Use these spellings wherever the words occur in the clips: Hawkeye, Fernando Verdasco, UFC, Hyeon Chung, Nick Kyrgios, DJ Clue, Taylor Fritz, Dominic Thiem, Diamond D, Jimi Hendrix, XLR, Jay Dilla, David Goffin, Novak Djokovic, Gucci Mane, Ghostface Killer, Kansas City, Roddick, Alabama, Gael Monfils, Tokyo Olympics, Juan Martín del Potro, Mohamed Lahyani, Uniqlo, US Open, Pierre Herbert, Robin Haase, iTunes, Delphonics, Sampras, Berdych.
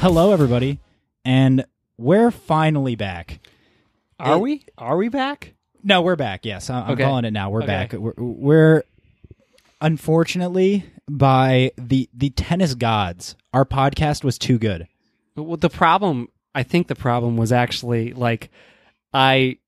Hello, everybody, and we're finally back. Are we? Are we back? No, we're back. Yes, I'm calling it now. We're back. We're unfortunately, by the tennis gods, our podcast was too good. Well, I think the problem was actually like I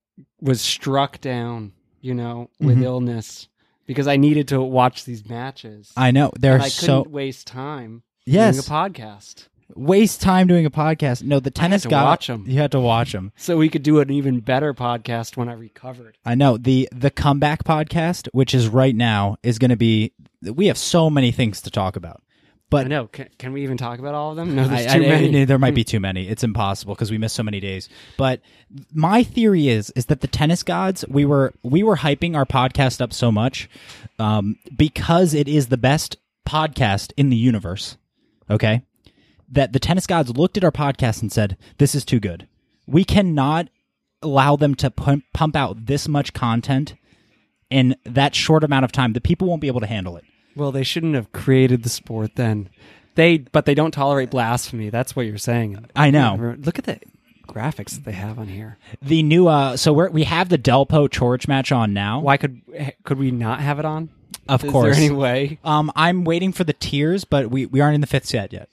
was struck down, with illness because I needed to watch these matches. I know couldn't waste time. Yes. Doing a podcast. Waste time doing a podcast. No, the tennis guy. Watch them. You had to watch them, so we could do an even better podcast when I recovered. I know the comeback podcast, which is right now, is going to be. We have so many things to talk about, but I know. Can we even talk about all of them? No, there's too many. There might be too many. It's impossible because we missed so many days. But my theory is that the tennis gods we were hyping our podcast up so much because it is the best podcast in the universe. Okay. That the tennis gods looked at our podcast and said, this is too good. We cannot allow them to pump out this much content in that short amount of time. The people won't be able to handle it. Well, they shouldn't have created the sport then. But they don't tolerate blasphemy. That's what you're saying. I know. Look at the graphics that they have on here. The new, we have the Delpo Chorich match on now. Why could we not have it on? Of course. Is there any way? I'm waiting for the tiers, but we aren't in the fifth set yet.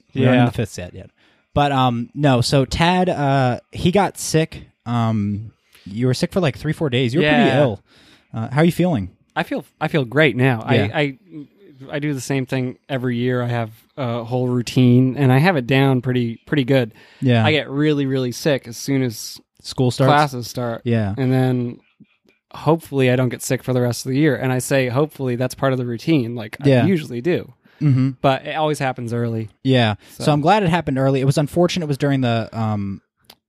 But no, so Tad, he got sick. You were sick for like 3-4 days. You were pretty ill. How are you feeling? I feel great now. Yeah. I do the same thing every year. I have a whole routine, and I have it down pretty good. Yeah. I get really, really sick as soon as school starts. Classes start. Yeah. And then hopefully I don't get sick for the rest of the year. And I say, hopefully, that's part of the routine. I usually do, but it always happens early. Yeah. So I'm glad it happened early. It was unfortunate. It was during the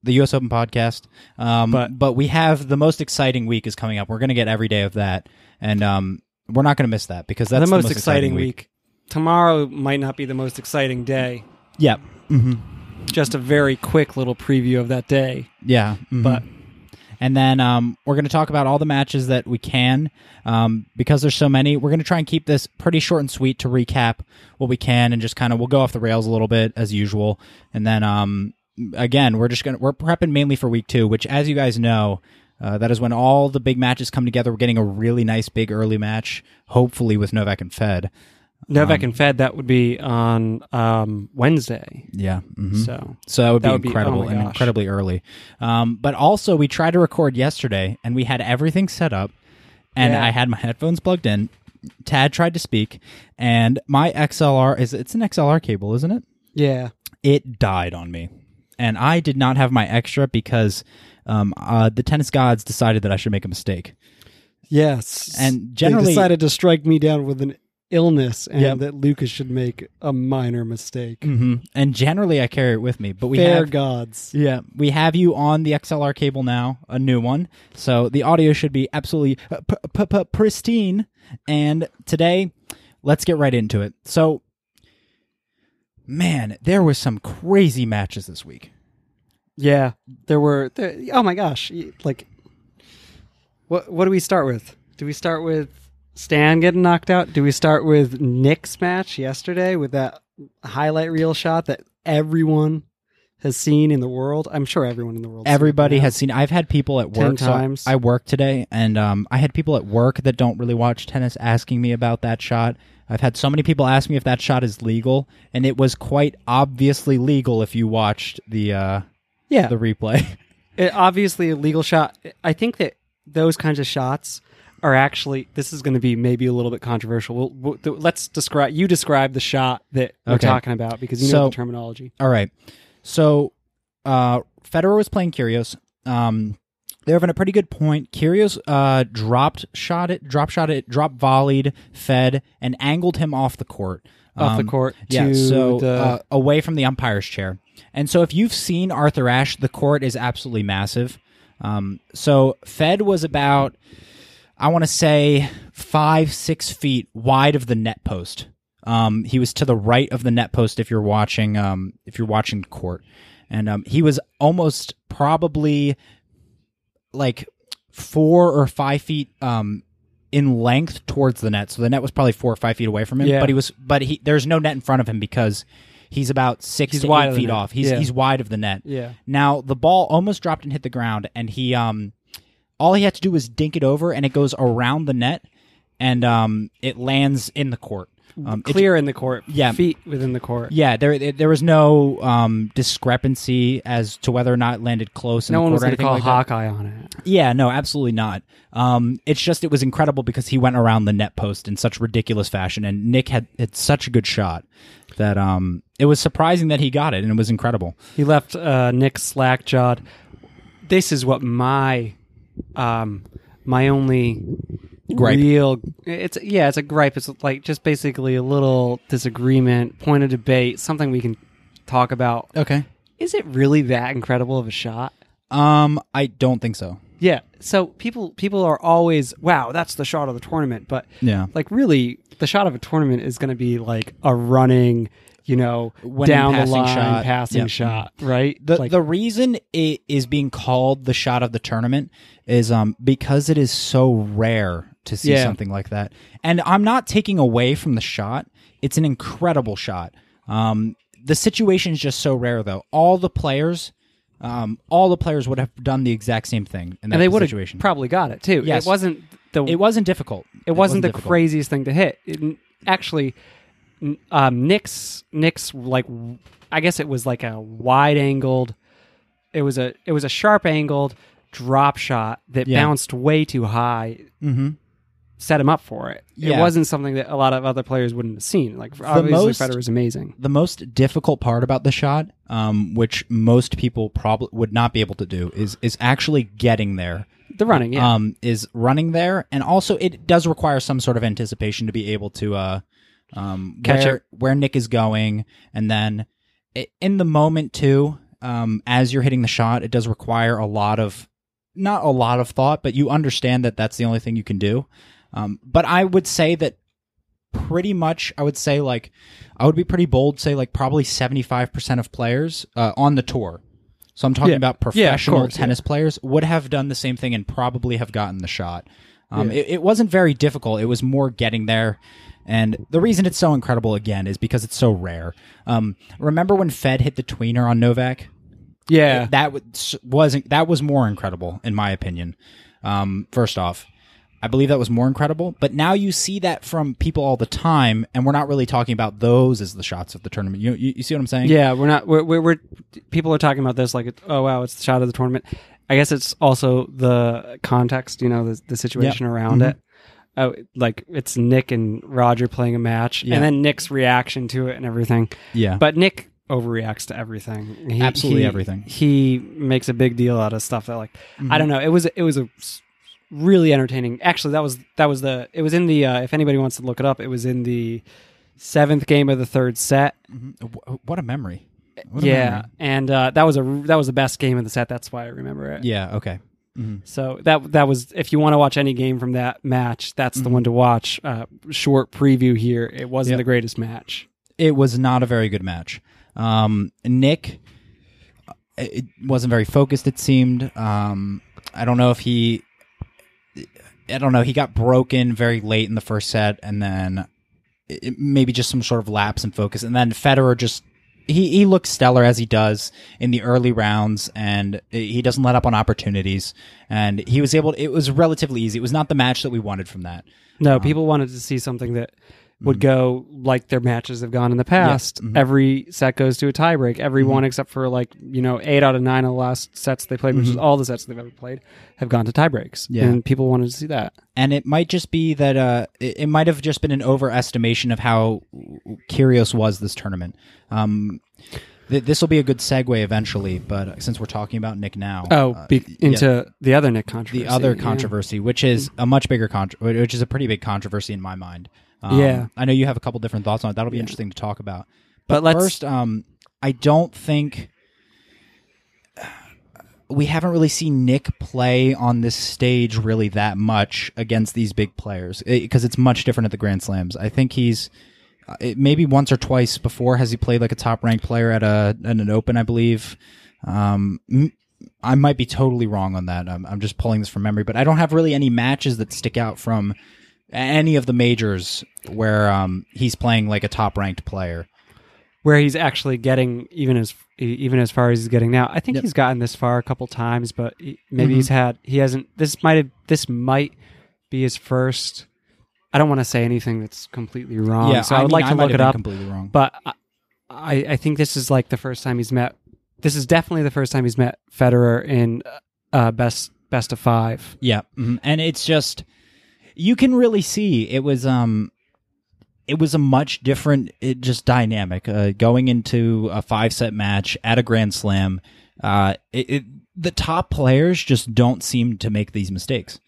US Open podcast. But we have the most exciting week is coming up. We're going to get every day of that. And, we're not going to miss that because that's the most exciting week. Tomorrow might not be the most exciting day. Yep. Yeah. Mm-hmm. Just a very quick little preview of that day. Yeah. Mm-hmm. And then we're going to talk about all the matches that we can because there's so many. We're going to try and keep this pretty short and sweet to recap what we can and just kind of we'll go off the rails a little bit as usual. And then again, we're prepping mainly for week 2, which as you guys know, that is when all the big matches come together. We're getting a really nice big early match, hopefully with Novak and Fed. That would be on Wednesday. Yeah. Mm-hmm. So that would be incredible and incredibly early. But also, we tried to record yesterday, and we had everything set up, and I had my headphones plugged in. Tad tried to speak, and my XLR, it's an XLR cable, isn't it? Yeah. It died on me, and I did not have my extra because the tennis gods decided that I should make a mistake. Yes. And generally, they decided to strike me down with an illness and that Lucas should make a minor mistake. Mm-hmm. And generally I carry it with me, but we have you on the XLR cable now, a new one. So the audio should be absolutely pristine. And today, let's get right into it. So, man, there were some crazy matches this week. Yeah, there were. Oh my gosh! Like, what do we start with? Do we start with Stan getting knocked out? Do we start with Nick's match yesterday with that highlight reel shot that everyone has seen in the world? I'm sure everyone in the world. Everybody has seen. I've had people at work. 10 times. So I work today, and I had people at work that don't really watch tennis asking me about that shot. I've had so many people ask me if that shot is legal, and it was quite obviously legal if you watched the replay. It, obviously a legal shot. I think that those kinds of shots are actually, this is going to be maybe a little bit controversial. Let's describe, you describe the shot that we're talking about because you know the terminology. All right. So Federer was playing Kyrgios. They're having a pretty good point. Kyrgios drop volleyed Fed and angled him off the court. Off the court away from the umpire's chair. And so if you've seen Arthur Ashe, the court is absolutely massive. So Fed was about, I want to say 5-6 feet wide of the net post. He was to the right of the net post if you're watching the court, and he was almost probably like 4 or 5 feet in length towards the net. So the net was probably 4 or 5 feet away from him. But there's no net in front of him because He's about 6 to 8 feet off. He's wide of the net. Yeah. Now the ball almost dropped and hit the ground, and he all he had to do was dink it over, and it goes around the net, and it lands in the court. Clear in the court, feet within the court. Yeah, there was no discrepancy as to whether or not it landed close in the court. No one was going to call Hawkeye on it. Yeah, no, absolutely not. It's just it was incredible because he went around the net post in such ridiculous fashion, and Nick had such a good shot that it was surprising that he got it, and it was incredible. He left Nick slack-jawed. This is what my my only... gripe. It's a gripe. It's like just basically a little disagreement, point of debate, something we can talk about. Okay. Is it really that incredible of a shot? I don't think so. Yeah. So people are always, wow, that's the shot of the tournament, but like really the shot of a tournament is going to be like a running, down the line passing shot, right? The reason it is being called the shot of the tournament is because it is so rare to see something like that. And I'm not taking away from the shot. It's an incredible shot. The situation is just so rare, though. All the players would have done the exact same thing in that and they would have probably got it, too. Yes. It wasn't difficult. It wasn't the craziest thing to hit. Nick's like, I guess it was like a wide-angled... It was a sharp-angled drop shot that bounced way too high, set him up for it. Yeah. It wasn't something that a lot of other players wouldn't have seen. Like obviously, Federer's amazing. The most difficult part about the shot, which most people probably would not be able to do, is actually getting there. The running, is running there, and also it does require some sort of anticipation to be able to catch where Nick is going, and then in the moment too. As you're hitting the shot, it does require a lot of. Not a lot of thought, but you understand that that's the only thing you can do. But I would say that pretty much, I would be pretty bold, say like probably 75% of players on the tour. So I'm talking about professional tennis players would have done the same thing and probably have gotten the shot. It wasn't very difficult. It was more getting there. And the reason it's so incredible, again, is because it's so rare. Remember when Fed hit the tweener on Novak? Yeah, that was more incredible in my opinion. First off, I believe that was more incredible. But now you see that from people all the time, and we're not really talking about those as the shots of the tournament. You see what I'm saying? Yeah, we're not. We're people are talking about this like, oh wow, it's the shot of the tournament. I guess it's also the context, the situation around it. Like it's Nick and Roger playing a match, and then Nick's reaction to it and everything. Yeah, but Nick overreacts to everything. Everything. He makes a big deal out of stuff that, like, I don't know. It was a really entertaining. Actually, it was in the. If anybody wants to look it up, it was in the 7th game of the 3rd set. Mm-hmm. What a memory! And that was the best game of the set. That's why I remember it. Yeah. Okay. Mm-hmm. So that was, if you want to watch any game from that match, that's the one to watch. Short preview here. It wasn't the greatest match. It was not a very good match. Nick, it wasn't very focused, it seemed. He got broken very late in the first set, and then maybe just some sort of lapse in focus. And then Federer just, he looks stellar as he does in the early rounds, and he doesn't let up on opportunities. And he was able, it was relatively easy. It was not the match that we wanted from that. No, people wanted to see something that would go like their matches have gone in the past. Yes. Every set goes to a tiebreak. Every one except for 8 out of 9 of the last sets they played, which is all the sets they've ever played, have gone to tiebreaks. Yeah. And people wanted to see that. And it might just be that it might have just been an overestimation of how Kyrgios was this tournament. This will be a good segue eventually, but since we're talking about Nick now, the other Nick controversy, which is a much bigger which is a pretty big controversy in my mind. I know you have a couple different thoughts on it. That'll be interesting to talk about. But first, I don't think we haven't really seen Nick play on this stage really that much against these big players because it's much different at the Grand Slams. I think he's maybe once or twice before has he played like a top ranked player at an Open, I believe. I might be totally wrong on that. I'm just pulling this from memory, but I don't have really any matches that stick out from any of the majors where he's playing like a top ranked player. where he's actually getting even as far as he's getting now. I think he's gotten this far a couple times, but maybe he hasn't. This might be his first. I don't want to say anything that's completely wrong. Yeah, so I would like to look it up. Completely wrong. But I think this is like the first time he's met. This is definitely the first time he's met Federer in best of five. Yeah, and it's just you can really see it was a much different dynamic going into a 5-set match at a Grand Slam. The top players just don't seem to make these mistakes.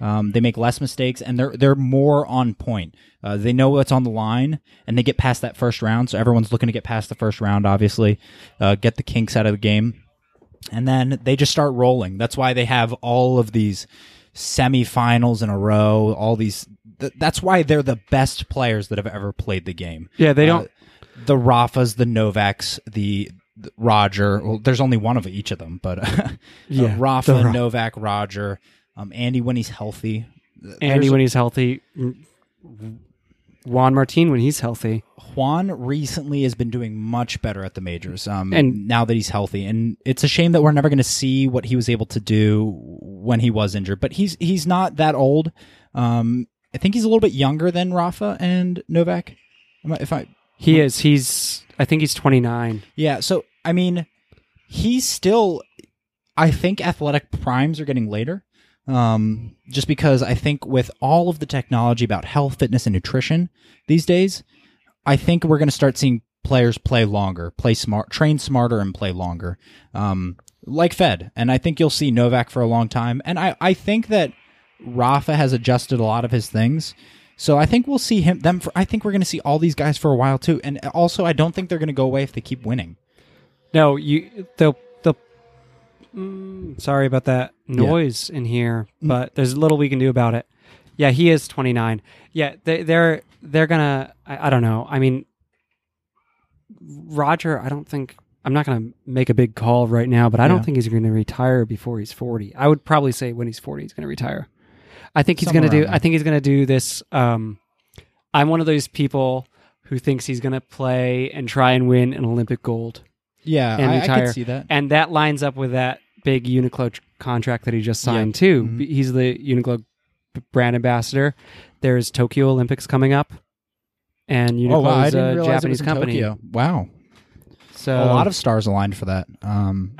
They make less mistakes, and they're more on point. They know what's on the line, and they get past that first round. So everyone's looking to get past the first round, obviously, get the kinks out of the game, and then they just start rolling. That's why they have all of these semifinals in a row. All these. That's why they're the best players that have ever played the game. Yeah, they don't. The Rafas, the Novaks, the Roger. Well, there's only one of each of them, but Rafa, Novak, Roger. Andy when he's healthy. Juan Martín when he's healthy. Juan recently has been doing much better at the majors and now that he's healthy. And it's a shame that we're never going to see what he was able to do when he was injured. But he's not that old. I think he's a little bit younger than Rafa and Novak. I think he's 29. Yeah, so, I mean, he's still... I think athletic primes are getting later. Just because I think with all of the technology about health, fitness, and nutrition these days, I think we're going to start seeing players play longer, play smart, train smarter, and play longer, like Fed. And I think you'll see Novak for a long time. And I think that Rafa has adjusted a lot of his things. So I think we'll see I think we're going to see all these guys for a while too. And also, I don't think they're going to go away if they keep winning. No, sorry about that noise in here, but there's little we can do about it. Yeah, he is 29. Yeah, they're gonna. I don't know. I mean, Roger. I'm not gonna make a big call right now, but I don't think he's gonna retire before he's 40. I would probably say when he's 40, he's gonna retire. I think he's gonna do. I think he's gonna do this. I'm one of those people who thinks he's gonna play and try and win an Olympic gold. Yeah, I could see that. And that lines up with that big Uniqlo contract that he just signed, too. Mm-hmm. He's the Uniqlo brand ambassador. There's Tokyo Olympics coming up, and Uniqlo is a Japanese company. Tokyo. Wow. So a lot of stars aligned for that. I'm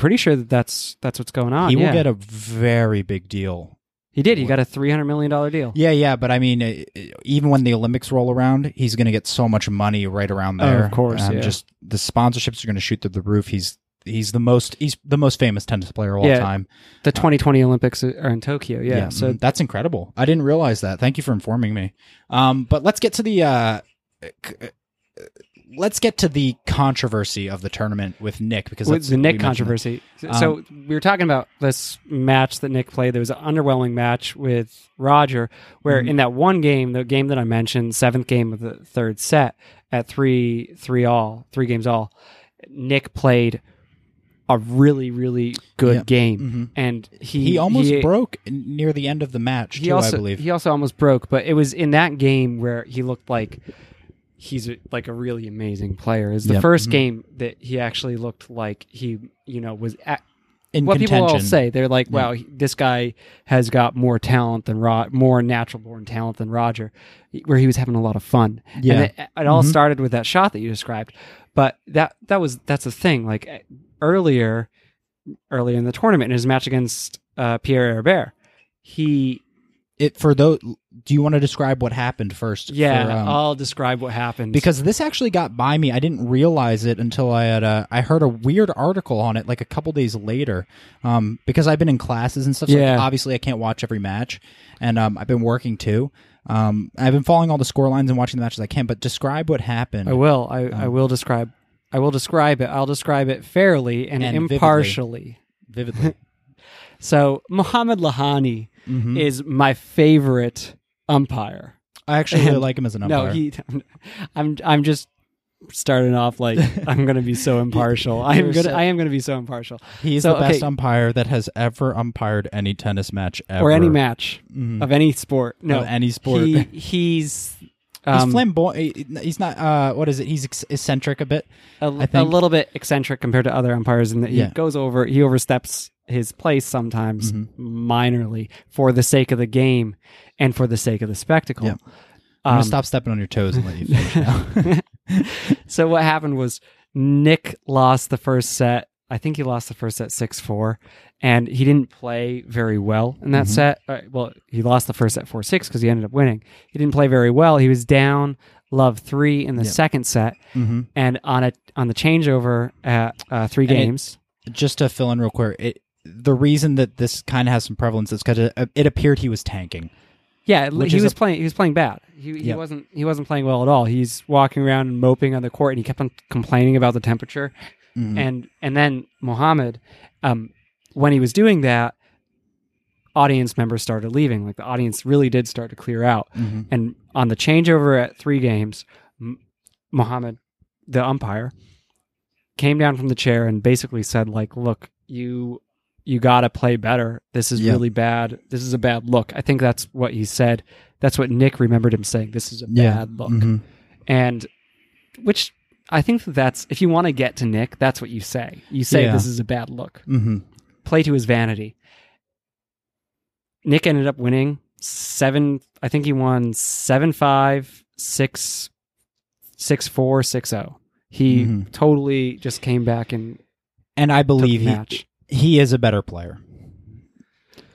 pretty sure that's what's going on. He will get a very big deal. He did. He got a $300 million deal. Yeah. But I mean, even when the Olympics roll around, he's going to get so much money right around there. Oh, of course. Just the sponsorships are going to shoot through the roof. He's the most famous tennis player of all time. The 2020 Olympics are in Tokyo. Yeah. So that's incredible. I didn't realize that. Thank you for informing me. But let's get to the controversy of the tournament with Nick, because that's the Nick controversy. So we were talking about this match that Nick played. There was an underwhelming match with Roger, where in that one game, the game that I mentioned, seventh game of the third set at 3-3, 3 games all, Nick played a really, really good game, and he almost broke near the end of the match. He also almost broke, but it was in that game where he looked like. He's like a really amazing player. It's the first game that he actually looked like he, was at in what contention. People all say. They're like, wow, this guy has got more talent than more natural born talent than Roger, where he was having a lot of fun. Yeah. And it all started with that shot that you described. But that's the thing. Like earlier in the tournament in his match against Pierre Herbert, do you want to describe what happened first? Yeah, I'll describe what happened. Because this actually got by me. I didn't realize it until I heard a weird article on it like a couple days later. Because I've been in classes and stuff, so obviously I can't watch every match. And I've been working too. I've been following all the score lines and watching the matches I can, but describe what happened. I will. I will describe it. I'll describe it fairly and impartially. Vividly. So Mohamed Lahyani is my favorite umpire. I actually really like him as an umpire. No, I'm just starting off like I'm going to be so impartial. I am going to be so impartial. He's the best umpire that has ever umpired any tennis match ever, or any match of any sport. No, of any sport. He's He's flamboyant. He's not. What is it? He's eccentric a bit. I think. A little bit eccentric compared to other umpires, and he goes over. He oversteps his place sometimes, minorly, for the sake of the game and for the sake of the spectacle. Yeah. I'm gonna stop stepping on your toes and let you finish now. So what happened was Nick lost the first set. I think he lost the first set 6-4, and he didn't play very well in that set. Well, he lost the first set 4-6 because he ended up winning. He didn't play very well. He was down love 3 in the second set, and on the changeover at 3 and games. Just to fill in real quick, the reason that this kind of has some prevalence is because it appeared he was tanking. Yeah, he was playing bad. He wasn't playing well at all. He's walking around and moping on the court, and he kept on complaining about the temperature. And then Mohamed, when he was doing that, audience members started leaving. Like, the audience really did start to clear out. And on the changeover at 3 games, Mohamed, the umpire, came down from the chair and basically said, like, look, you got to play better. This is really bad. This is a bad look. I think that's what he said. That's what Nick remembered him saying. This is a bad look. And which... I think that's, if you want to get to Nick, that's what you say. You say this is a bad look. Play to his vanity. Nick ended up winning 7, I think he won 7-5, 6-4, 6-0. He totally just came back and I believe he is a better player,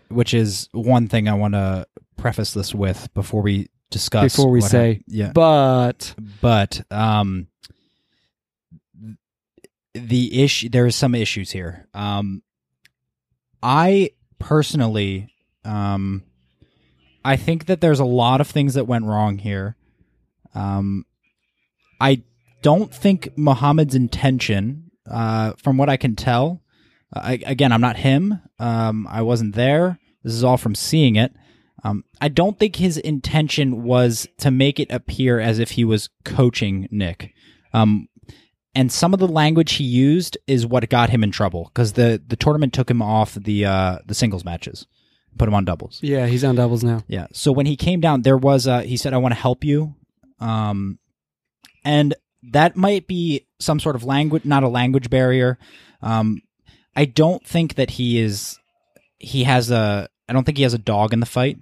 which is one thing I want to preface this with before we discuss. The issue, there is some issues here. I personally, I think that there's a lot of things that went wrong here. I don't think Mohamed's intention, from what I can tell, again, I'm not him. I wasn't there. This is all from seeing it. I don't think his intention was to make it appear as if he was coaching Nick. And some of the language he used is what got him in trouble, because the tournament took him off the singles matches, put him on doubles. Yeah, he's on doubles now. Yeah. So when he came down, there was he said, "I want to help you," and that might be some sort of language, not a language barrier. I don't think that I don't think he has a dog in the fight.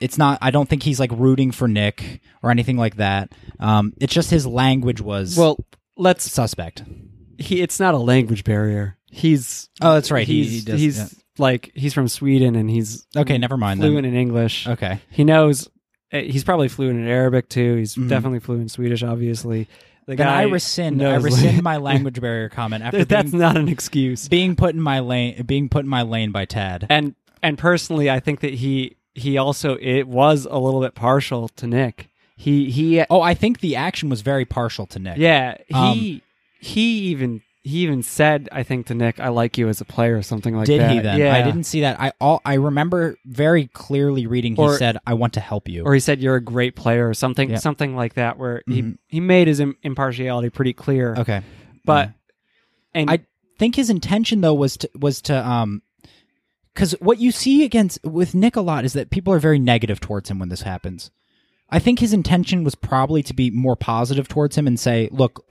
It's not, I don't think he's like rooting for Nick or anything like that. It's just his language was suspect. It's not a language barrier. Oh, that's right. He's from Sweden, and he's fluent in English. Okay. He knows, he's probably fluent in Arabic too. He's definitely fluent in Swedish, obviously. I rescind my language barrier comment. After that's not an excuse. Being put in my lane by Tad. And personally, I think that he also was a little bit partial to Nick. I think the action was very partial to Nick. Yeah, he even said, I think, to Nick, "I like you as a player," or something like that. Did he then? Yeah. I didn't see that. I remember very clearly reading he said, "I want to help you," or he said, "You're a great player," or something like that, where he made his impartiality pretty clear. Okay, but and I think his intention though was to. Because what you see with Nick a lot is that people are very negative towards him when this happens. I think his intention was probably to be more positive towards him and say, "Look,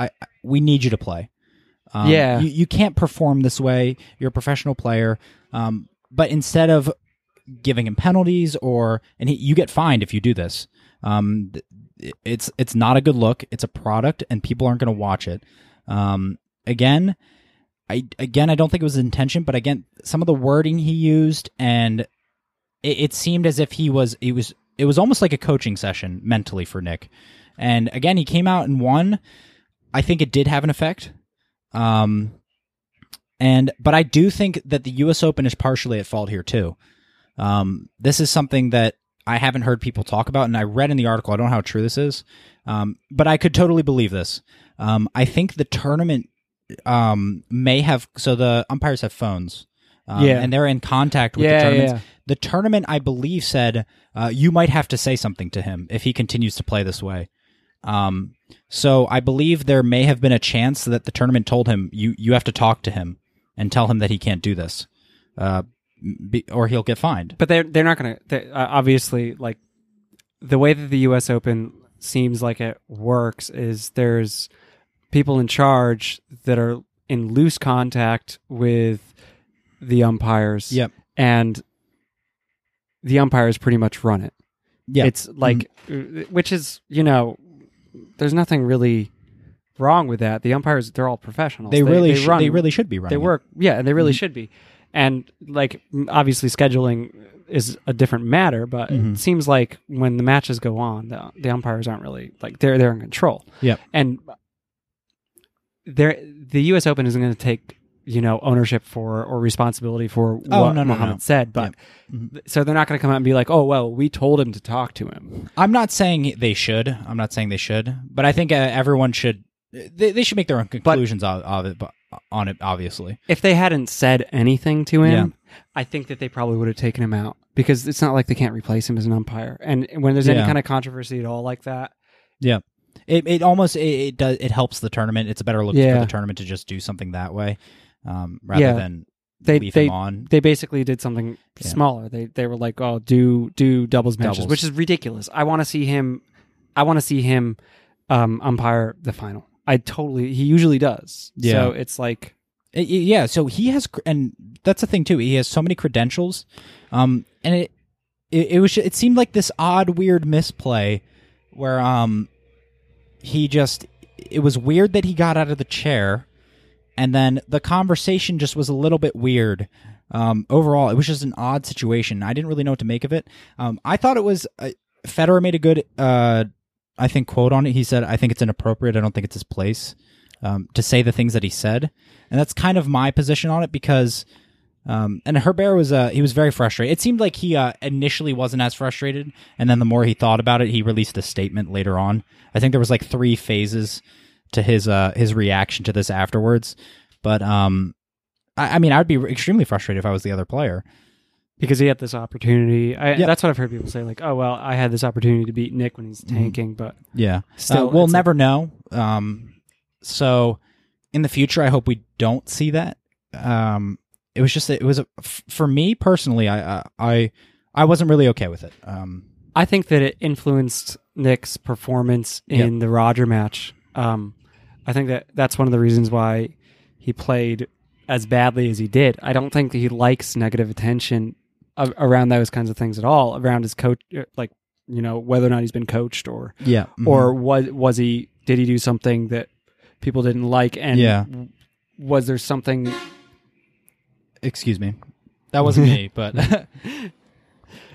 we need you to play. You can't perform this way. You're a professional player." But instead of giving him penalties you get fined if you do this. It's not a good look. It's a product, and people aren't going to watch it. I don't think it was his intention, but again, some of the wording he used, and it seemed as if it was almost like a coaching session mentally for Nick. And again, he came out and won. I think it did have an effect. But I do think that the US Open is partially at fault here too. This is something that I haven't heard people talk about, and I read in the article, I don't know how true this is, but I could totally believe this. I think the tournament may have, so the umpires have phones, and they're in contact with the tournaments. Yeah. The tournament, I believe, said you might have to say something to him if he continues to play this way. So I believe there may have been a chance that the tournament told him you have to talk to him and tell him that he can't do this, or he'll get fined. But they're not going to obviously, like, the way that the US Open seems like it works is there's people in charge that are in loose contact with the umpires. Yep. And the umpires pretty much run it. Yeah. It's like, which is, you know, there's nothing really wrong with that. The umpires, they're all professionals. They really should be running. They work. Yeah. And they really should be. And like, obviously scheduling is a different matter, but it seems like when the matches go on, the umpires aren't really like they're in control. Yeah. And the US Open isn't going to take, you know, ownership for or responsibility for Mohamed said, but so they're not going to come out and be like, oh, well, we told him to talk to him. I'm not saying they should, but I think everyone should, they should make their own conclusions on it, obviously. If they hadn't said anything to him, I think that they probably would have taken him out because it's not like they can't replace him as an umpire. And when there's any kind of controversy at all like that, it helps the tournament. It's a better look for the tournament to just do something that way rather than leave him on. They basically did something smaller. They were like, oh, do doubles matches, which is ridiculous. I want to see him umpire the final. He usually does. Yeah. So it's like. Yeah. So he has, and that's the thing too. He has so many credentials. And it seemed like this odd, weird misplay where, it was weird that he got out of the chair and then the conversation just was a little bit weird. Overall, it was just an odd situation. I didn't really know what to make of it. I thought it was, Federer made a good, I think, quote on it. He said, I think it's inappropriate. I don't think it's his place to say the things that he said. And that's kind of my position on it because, and Herbert was, he was very frustrated. It seemed like he initially wasn't as frustrated. And then the more he thought about it, he released a statement later on. I think there was like three phases to his reaction to this afterwards. But I would be extremely frustrated if I was the other player. Because he had this opportunity. That's what I've heard people say, like, oh, well, I had this opportunity to beat Nick when he's tanking, but... Yeah. Still, we'll never know. So, in the future, I hope we don't see that. For me, personally, I wasn't really okay with it. I think that it influenced Nick's performance in the Roger match. I think that that's one of the reasons why he played as badly as he did. I don't think that he likes negative attention around those kinds of things at all, around his coach, like, you know, whether or not he's been coached or or did he do something that people didn't like, and was there something, excuse me, that wasn't me, but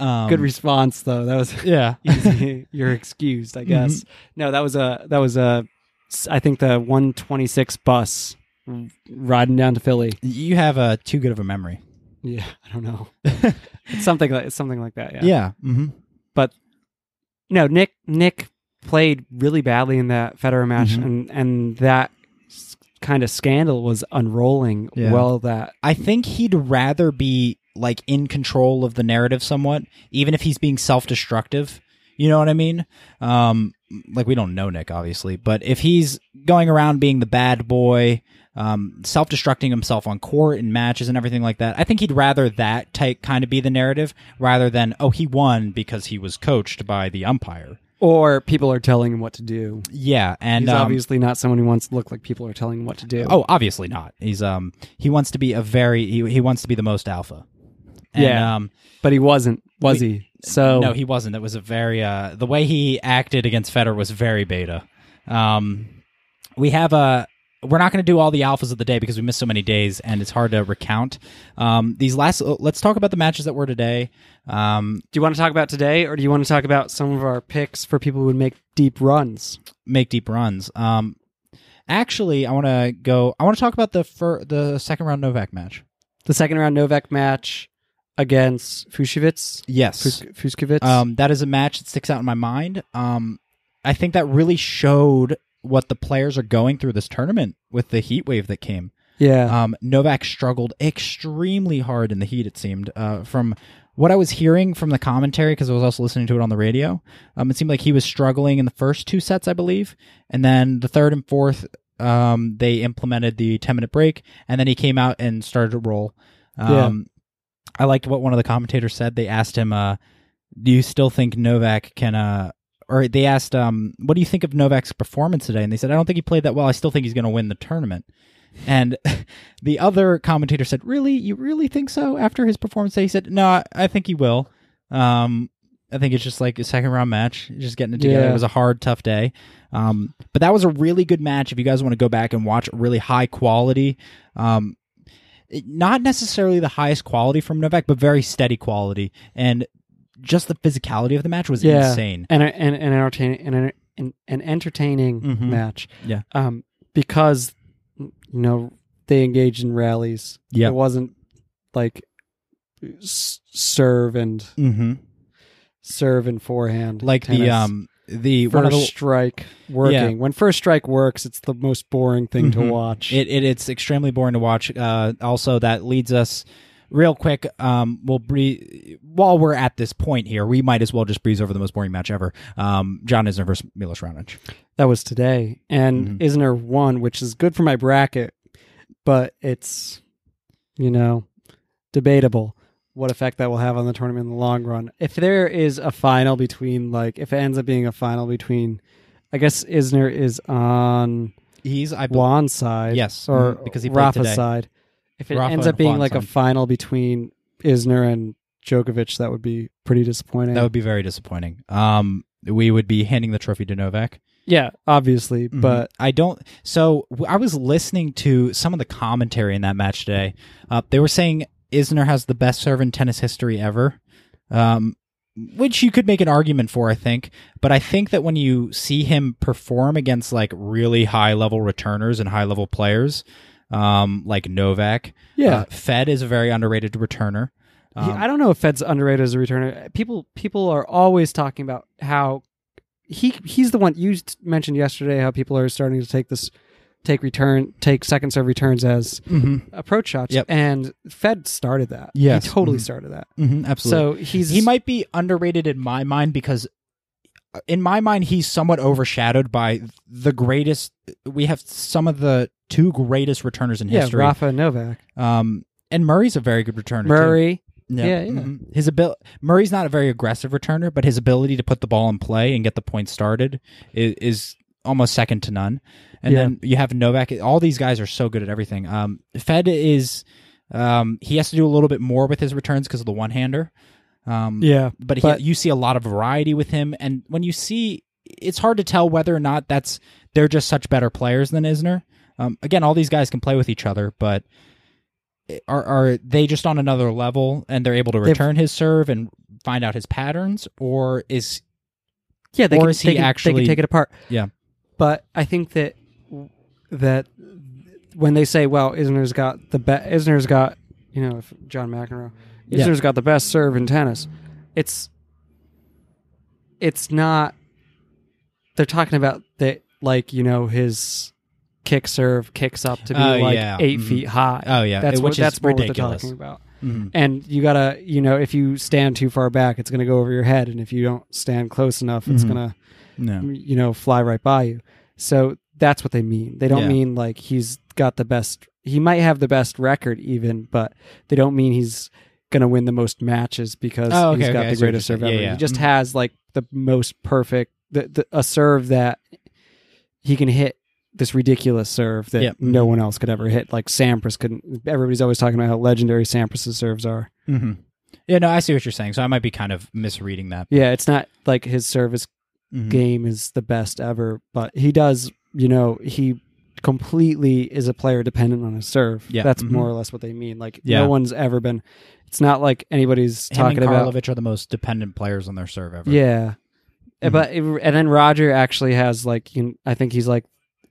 good response though, that was easy. You're excused, I guess. No, that was I think the 126 bus riding down to Philly. You have too good of a memory. Yeah, I don't know. It's something like that. Yeah. Yeah. Mm-hmm. But no, Nick played really badly in that Federer match, and that kind of scandal was unrolling. Well, that I think he'd rather be like in control of the narrative somewhat, even if he's being self-destructive. You know what I mean? Like, we don't know Nick, obviously, but if he's going around being the bad boy, self-destructing himself on court and matches and everything like that, I think he'd rather that type kind of be the narrative rather than, oh, he won because he was coached by the umpire. Or people are telling him what to do. Yeah, and... He's obviously not someone who wants to look like people are telling him what to do. Oh, obviously not. He's he wants to be he wants to be the most alpha. And, but he wasn't, was he? So no, he wasn't. That was a very the way he acted against Federer was very beta. We're not going to do all the alphas of the day because we missed so many days and it's hard to recount. Let's talk about the matches that were today. Do you want to talk about today, or do you want to talk about some of our picks for people who would make deep runs? Actually, I want to talk about the second round Novak match. The second round Novak match against Fushevich? Yes. Fushevich? That is a match that sticks out in my mind. I think that really showed what the players are going through this tournament with the heat wave that came. Yeah. Novak struggled extremely hard in the heat, it seemed. From what I was hearing from the commentary, because I was also listening to it on the radio, it seemed like he was struggling in the first two sets, I believe. And then the third and fourth... they implemented the 10-minute break, and then he came out and started to roll. I liked what one of the commentators said. They asked him, do you still think Novak can or they asked, what do you think of Novak's performance today? And they said, I don't think he played that well. I still think he's going to win the tournament. And the other commentator said, really? You really think so? After his performance today, he said, no, I think he will. I think it's just like a second round match, just getting it together. Yeah. It was a hard, tough day. But that was a really good match. If you guys want to go back and watch, really high quality, not necessarily the highest quality from Novak, but very steady quality. And just the physicality of the match was insane. And an entertaining match. Yeah. Because, you know, they engaged in rallies. Yeah. It wasn't like serve and forehand. Like tennis. The first strike working. Yeah. When first strike works, it's the most boring thing to watch. It's extremely boring to watch. Also, that leads us real quick. While we're at this point here, we might as well just breeze over the most boring match ever. John Isner versus Milos Raonic. That was today, and Isner won, which is good for my bracket, but it's, you know, debatable what effect that will have on the tournament in the long run. If there is a final between, like, if it ends up being a final between, I guess Isner is on Juan's side. Yes, or because he played Rafa's today. Side. If it ends up being like a final between Isner and Djokovic, that would be pretty disappointing. That would be very disappointing. We would be handing the trophy to Novak. Yeah, obviously, but I don't. So I was listening to some of the commentary in that match today. They were saying Isner has the best serve in tennis history ever, which you could make an argument for, I think. But I think that when you see him perform against like really high-level returners and high-level players, like Novak, Fed is a very underrated returner. I don't know if Fed's underrated as a returner. People are always talking about how he's the one you mentioned yesterday. How people are starting to take this. Take second serve returns as approach shots, and Fed started that. Yes. He totally started that. Absolutely. So he might be underrated in my mind because, in my mind, he's somewhat overshadowed by the greatest. We have some of the two greatest returners in history, Rafa and Novak. And Murray's a very good returner. Murray. Too. His Murray's not a very aggressive returner, but his ability to put the ball in play and get the point started is almost second to none. And then you have Novak. All these guys are so good at everything. Fed is, he has to do a little bit more with his returns because of the one-hander. But you see a lot of variety with him. And when you see, it's hard to tell whether or not they're just such better players than Isner. Again, all these guys can play with each other, but are they just on another level and they're able to return his serve and find out his patterns? Or is they can take it apart. Yeah. But I think that when they say, "Well, Isner's got the best," Isner's got, you know, if John McEnroe, Isner's got the best serve in tennis. It's not. They're talking about that, like, you know, his kick serve kicks up to be 8 feet high. Oh yeah, that's ridiculous. What they're talking about. And you gotta, you know, if you stand too far back, it's gonna go over your head, and if you don't stand close enough, it's gonna. No. You know, fly right by you. So that's what they mean. They don't mean like he's got the best. He might have the best record even, but they don't mean he's going to win the most matches because he's got the greatest serve ever. Yeah. He just has like the most perfect, a serve that he can hit, this ridiculous serve that no one else could ever hit. Like Sampras couldn't. Everybody's always talking about how legendary Sampras' serves are. Yeah, no, I see what you're saying. So I might be kind of misreading that. Yeah, it's not like his serve is game is the best ever, but he does, you know, he completely is a player dependent on his serve. Yeah, that's more or less what they mean. Like no one's ever been. It's not like anybody's talking about. Him and Karlovic are the most dependent players on their serve ever. Yeah, but and then Roger actually has like, you know, I think he's like,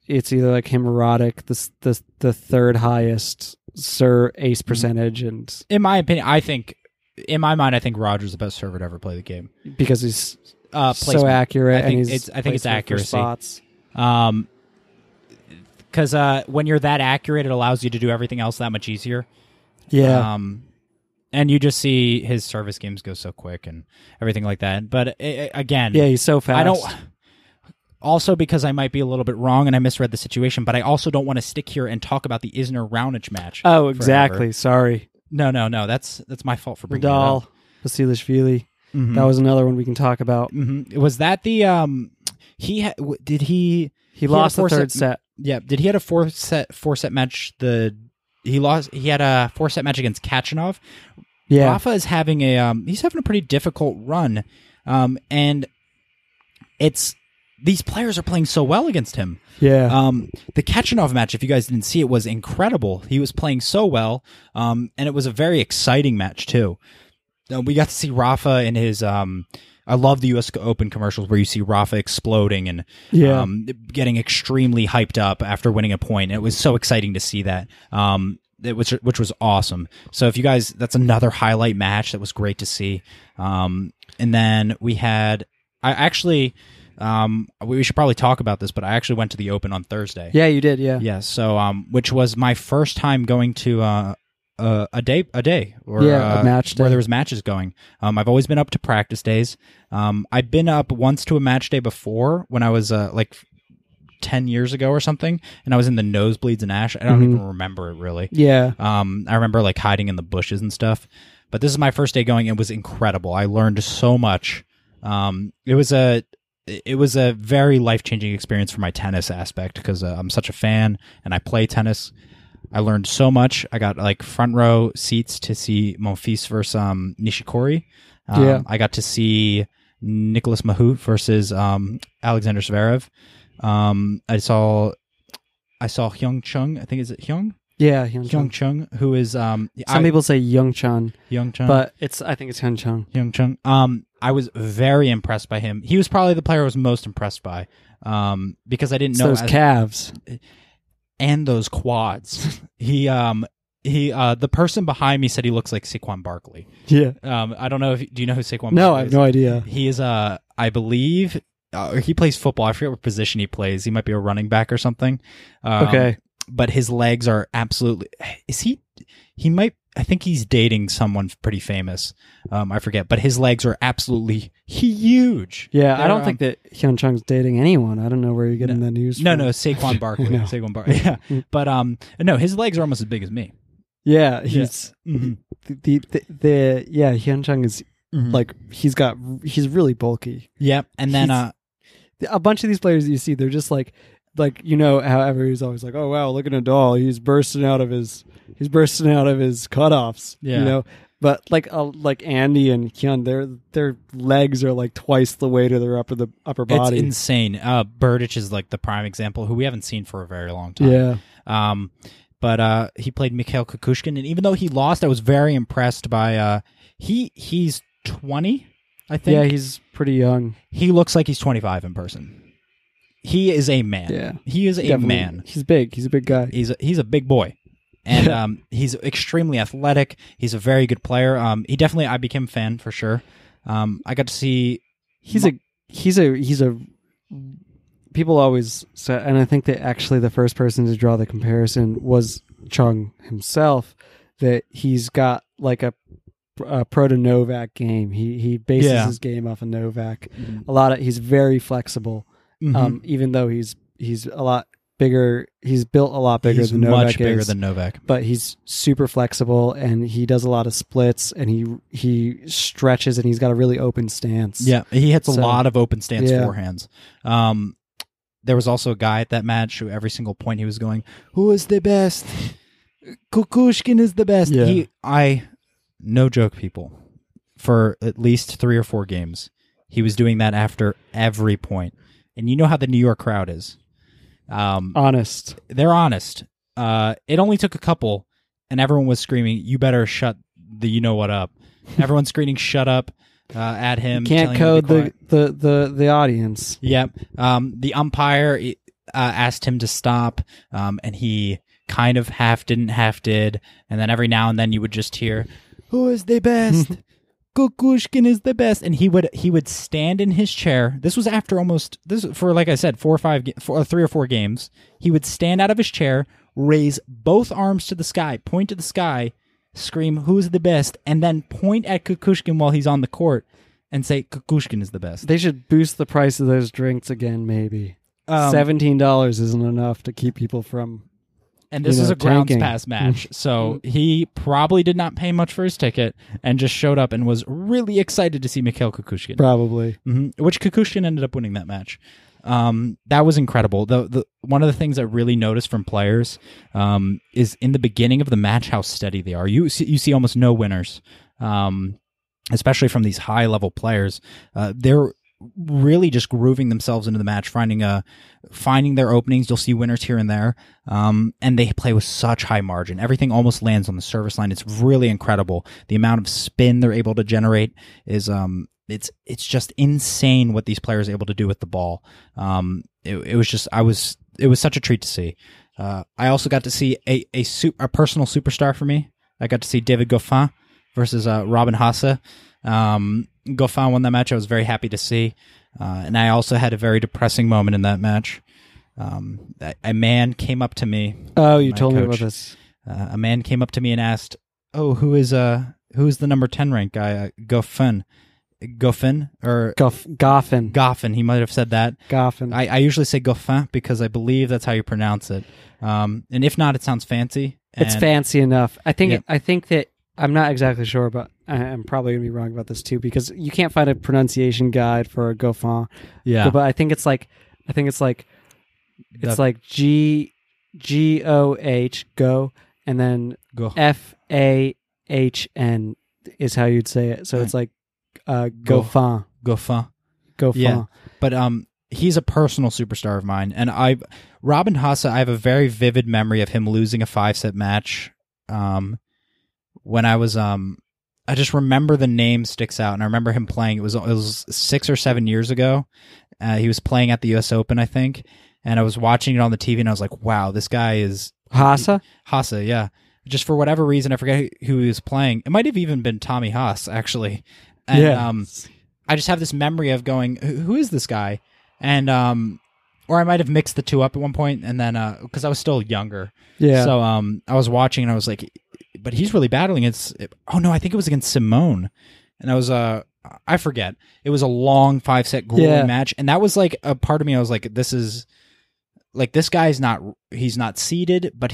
it's either like him or Roddick, the third highest serve ace percentage, and in my opinion, I think Roger's the best server to ever play the game because he's. So accurate. I think it's accuracy. Because when you're that accurate, it allows you to do everything else that much easier. Yeah. And you just see his service games go so quick and everything like that. But again, yeah, he's so fast. Also, because I might be a little bit wrong and I misread the situation, but I also don't want to stick here and talk about the Isner-Raonic match. Oh, exactly. Forever. Sorry. No. That's my fault for bringing it up. Basilashvili. Mm-hmm. That was another one we can talk about. Mm-hmm. Was that the He lost the third set. Yeah. Did he had a four set match? He had a 4-set match against Khachanov. Yeah. Rafa is having a pretty difficult run. And it's these players are playing so well against him. Yeah. The Khachanov match, if you guys didn't see it, was incredible. He was playing so well. And it was a very exciting match too. We got to see Rafa in his I love the US Open commercials where you see Rafa exploding and getting extremely hyped up after winning a point. It was so exciting to see that, which was awesome. So if you guys, that's another highlight match that was great to see. And then we had, we should probably talk about this, but I actually went to the Open on Thursday. Yeah, you did, yeah. Yeah, so which was my first time going to a match day where there was matches going. I've always been up to practice days. I've been up once to a match day before when I was 10 years ago or something, and I was in the nosebleeds in Ashe. I don't even remember it really. Yeah. I remember hiding in the bushes and stuff. But this is my first day going. It was incredible. I learned so much. It was a very life-changing experience for my tennis aspect because I'm such a fan and I play tennis. I learned so much. I got front row seats to see Monfils versus Nishikori. I got to see Nicolas Mahut versus Alexander Zverev. I saw Hyeon Chung. I think is it Hyeon? Yeah, Hyeon Chung, who is some people say Hyeon Chung, but I think it's Hyeon Chung. Hyeon Chung. I was very impressed by him. He was probably the player I was most impressed by because I didn't know those calves. And those quads. The person behind me said he looks like Saquon Barkley. Yeah. I don't know do you know who Saquon Barkley is? No, I have no idea. He is I believe he plays football. I forget what position he plays. He might be a running back or something. Okay. But his legs are absolutely I think he's dating someone pretty famous. I forget, but his legs are absolutely huge. Yeah, I don't think that Hyeon Chung's dating anyone. I don't know where you're getting the news from. No, Saquon Barkley. No. Saquon Barkley. Yeah. But no, his legs are almost as big as me. Yeah, he's Hyeon Chung is he's really bulky. Yep. And then a bunch of these players that you see, they're just how everybody's always like, oh wow, look at Nadal, he's bursting out of his cutoffs, But Andy and Hyeon, their legs are twice the weight of their upper body. It's insane. Berdych is the prime example, who we haven't seen for a very long time. Yeah. But he played Mikhail Kukushkin, and even though he lost, I was very impressed by he's 20, I think. Yeah, he's pretty young. He looks like he's 25 in person. He is a man. Yeah, he is a man. He's big. He's a big guy. He's a big boy, and he's extremely athletic. He's a very good player. I became a fan for sure. I got to see. People always say, and I think that actually the first person to draw the comparison was Chung himself. That he's got a proto Novak game. He bases his game off of Novak. Mm-hmm. He's very flexible. Mm-hmm. Even though he's a lot bigger, he's built a lot bigger than Novak. Much bigger than Novak, but he's super flexible and he does a lot of splits and he stretches and he's got a really open stance. Yeah, he hits a lot of open stance forehands. There was also a guy at that match who every single point he was going, "Who is the best? Kukushkin is the best." Yeah. No joke, people. For at least 3 or 4 games, he was doing that after every point. And you know how the New York crowd is. Honest. They're honest. It only took a couple, and everyone was screaming, "You better shut the you-know-what up." Everyone's screaming, "Shut up," at him. You can't code the audience. Yep. The umpire asked him to stop, and he kind of half didn't, half did. And then every now and then you would just hear, "Who is the best? Kukushkin is the best," and he would stand in his chair. This was after for 3 or 4 games. He would stand out of his chair, raise both arms to the sky, point to the sky, scream, "Who's the best?" and then point at Kukushkin while he's on the court and say, "Kukushkin is the best." They should boost the price of those drinks again, maybe. $17 isn't enough to keep people from And this is a grounds pass match. So he probably did not pay much for his ticket and just showed up and was really excited to see Mikhail Kukushkin. Probably. Mm-hmm. Which Kukushkin ended up winning that match. That was incredible. The one of the things I really noticed from players is in the beginning of the match how steady they are. You see almost no winners, especially from these high-level players. They're really just grooving themselves into the match, finding their openings. You'll see winners here and there, and they play with such high margin. Everything almost lands on the service line. It's really incredible. The amount of spin they're able to generate is it's just insane what these players are able to do with the ball. It was such a treat to see. I also got to see a personal superstar for me. I got to see David Goffin versus Robin Haase. Goffin won that match. I was very happy to see. And I also had a very depressing moment in that match. A man came up to me. Oh, you told me about this. A man came up to me and asked, "Oh, who is the number 10 ranked guy? Goffin. Goffin. He might have said that. Goffin. I usually say Goffin because I believe that's how you pronounce it. And if not, it sounds fancy. It's fancy enough. I think that I'm not exactly sure, but I'm probably going to be wrong about this too, because you can't find a pronunciation guide for a Goffin. Yeah. But I think it's like G-O-H, go, and then go. F-A-H-N is how you'd say it. So it's like Goffin. Goffin. Goffin. Yeah. But he's a personal superstar of mine. And Robin Haase, I have a very vivid memory of him losing a 5-set match. When I was, I just remember the name sticks out, and I remember him playing. It was 6 or 7 years ago. He was playing at the US Open, I think, and I was watching it on the TV, and I was like, "Wow, this guy is Haase." Haase, yeah. Just for whatever reason, I forget who he was playing. It might have even been Tommy Haas, actually. And yeah. I just have this memory of going, "Who is this guy?" And or I might have mixed the two up at one point, and then because I was still younger, yeah. So I was watching, and I was like, but he's really battling. I think it was against Simone. And I was, I forget. It was a long 5-set grueling match. And that was like a part of me. I was like, this is like, this guy's not, he's not seeded, but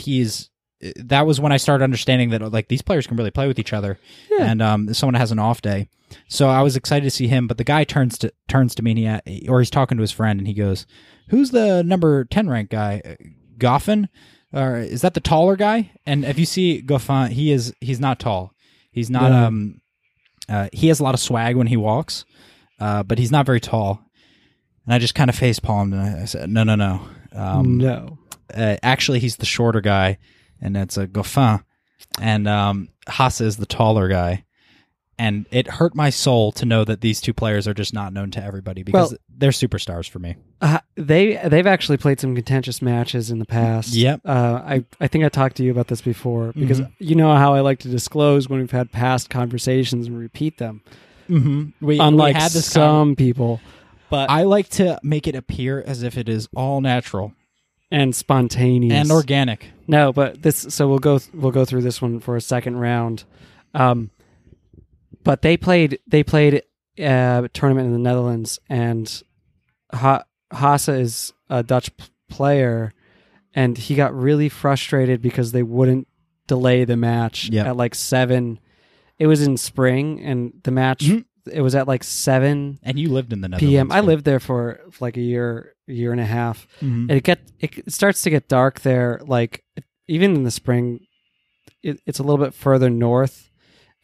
that was when I started understanding that like these players can really play with each other. Yeah. And, someone has an off day. So I was excited to see him, but the guy turns to me and he's talking to his friend and he goes, "Who's the number 10 ranked guy? Goffin? Or is that the taller guy?" And if you see Goffin, he's not tall. He's not he has a lot of swag when he walks, but he's not very tall. And I just kind of face palmed and I said, No. Actually he's the shorter guy and that's a Goffin. And Haase is the taller guy. And it hurt my soul to know that these two players are just not known to everybody because they're superstars for me. They've actually played some contentious matches in the past. Yep. I think I talked to you about this before because you know how I like to disclose when we've had past conversations and repeat them. Mm-hmm. Unlike some people. But I like to make it appear as if it is all natural. And spontaneous. And organic. No, but we'll go through this one for a second round. But they played a tournament in the Netherlands, and Haase is a Dutch player, and he got really frustrated because they wouldn't delay the match at like 7. It was in spring, and the match it was at like 7. And you lived in the Netherlands. PM. I lived there for like a year and a half. Mm-hmm. And it starts to get dark there, like even in the spring. It's a little bit further north.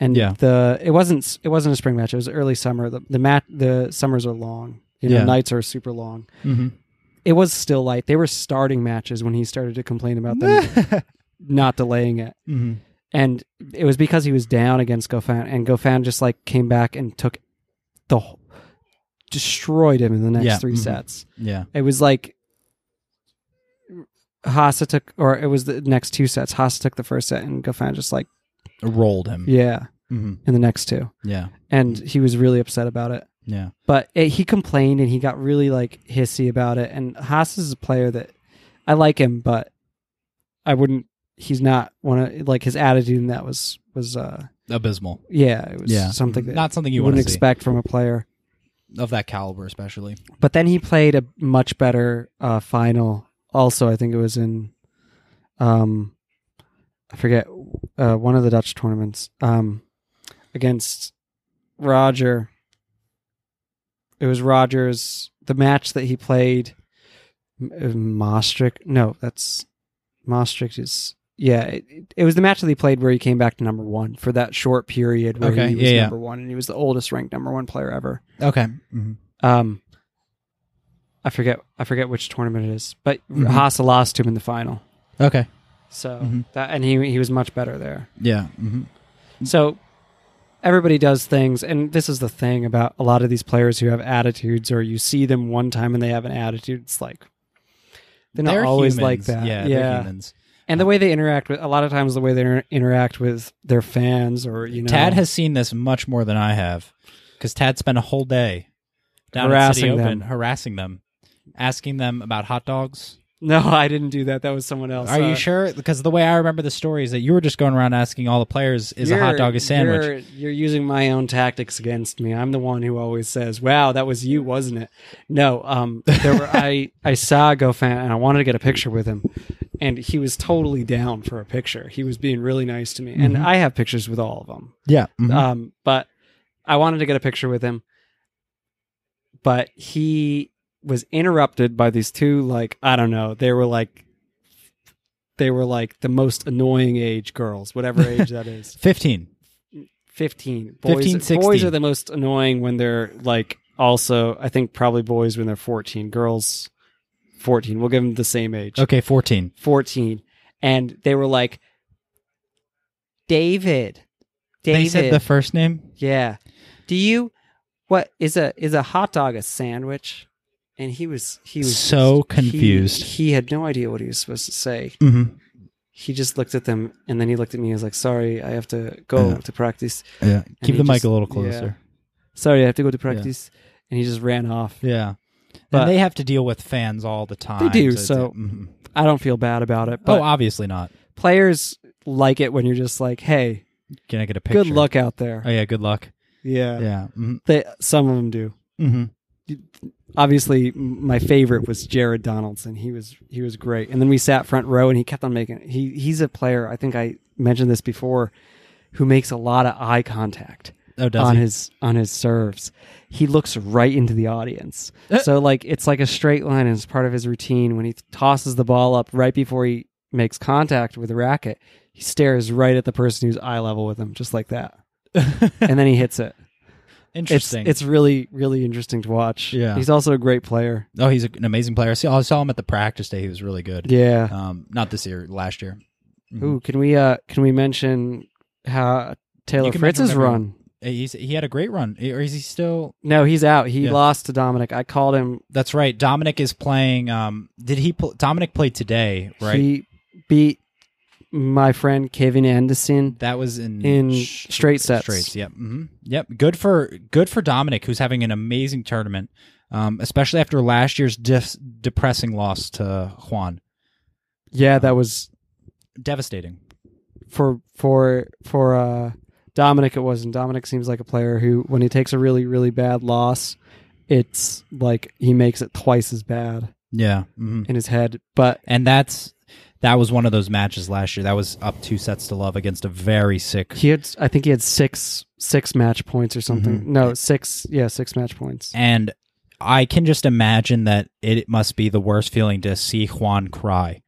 And it wasn't a spring match. It was early summer. The summers are long. Nights are super long. Mm-hmm. It was still light. They were starting matches when he started to complain about them not delaying it. Mm-hmm. And it was because he was down against Goffin, and Goffin just like came back and destroyed him in the next 3 sets. Yeah, it was like Haase took, or it was the next 2 sets. Haase took the first set, and Goffin just like rolled him in the next 2 and he was really upset about it but he complained and he got really like hissy about it. And Haas is a player that I like him, but he's not one of like his attitude, and that was abysmal. It was something that not something you wouldn't expect from a player of that caliber, especially. But then he played a much better final also. I think it was in I forget, one of the Dutch tournaments, against Roger. It was Roger's, the match that he played, Maastricht. No, that's Maastricht is, yeah. It was the match that he played where he came back to number one for that short period where he was number one, and he was the oldest ranked number one player ever. Okay. Mm-hmm. I forget which tournament it is, but mm-hmm. Haase lost to him in the final. Okay. So mm-hmm. that, and he was much better there. Yeah. Mm-hmm. So everybody does things, and this is the thing about a lot of these players who have attitudes, or you see them one time and they have an attitude. It's like they're not always humans. Like that. Yeah, yeah. They're humans. And the way they interact with, a lot of times the way they interact with their fans, or Tad has seen this much more than I have, because Tad spent a whole day down at City Open harassing them, asking them about hot dogs. No, I didn't do that. That was someone else. Are you sure? Because the way I remember the story is that you were just going around asking all the players, is a hot dog a sandwich? You're using my own tactics against me. I'm the one who always says, wow, that was you, wasn't it? No, there were. I saw Goffin, and I wanted to get a picture with him, and he was totally down for a picture. He was being really nice to me, mm-hmm. and I have pictures with all of them. Yeah. Mm-hmm. But I wanted to get a picture with him, but he was interrupted by these two, like, I don't know, they were like the most annoying age girls, whatever age that is. 15. Boys are the most annoying when they're like, also, I think probably boys when they're 14. Girls, 14. We'll give them the same age. Okay, 14. And they were like, David. They said the first name? Yeah. What is a hot dog a sandwich? And he was so confused. He had no idea what he was supposed to say. Mm-hmm. He just looked at them, and then he looked at me. He was like, sorry, I have to go to practice. Yeah. And keep the mic a little closer. Yeah. Sorry, I have to go to practice. Yeah. And he just ran off. Yeah. But and they have to deal with fans all the time. They do, so mm-hmm. I don't feel bad about it. But obviously not. Players like it when you're just like, hey, can I get a picture? Good luck out there. Oh, yeah, good luck. Yeah. Yeah. Mm-hmm. Some of them do. Mm-hmm. Obviously, my favorite was Jared Donaldson. He was great. And then we sat front row, and he kept on making it. He's a player, I think I mentioned this before, who makes a lot of eye contact on his serves. He looks right into the audience. So like it's like a straight line, and it's part of his routine. When he tosses the ball up right before he makes contact with the racket, he stares right at the person who's eye level with him, just like that. And then he hits it. Interesting. It's really, really interesting to watch. Yeah. He's also a great player. Oh, he's an amazing player. I saw him at the practice day. He was really good. Yeah. Not this year, last year. Mm-hmm. Ooh, can we mention how Taylor Fritz's run? He had a great run. Or is he still? No, he's out. He lost to Dominic. I called him. That's right. Dominic is playing. Dominic played today, right? He beat my friend Kevin Anderson. That was in straight sets. Straights, yep. Mm-hmm. Yep. Good for Dominic, who's having an amazing tournament, especially after last year's depressing loss to Juan. Yeah, that was devastating for Dominic. It wasn't. Dominic seems like a player who, when he takes a really, really bad loss, it's like he makes it twice as bad. Yeah, mm-hmm. in his head, and that's. That was one of those matches last year. That was up 2-0 against a very sick. I think he had six match points or something. Mm-hmm. No, six match points. And I can just imagine that it must be the worst feeling to see Juan cry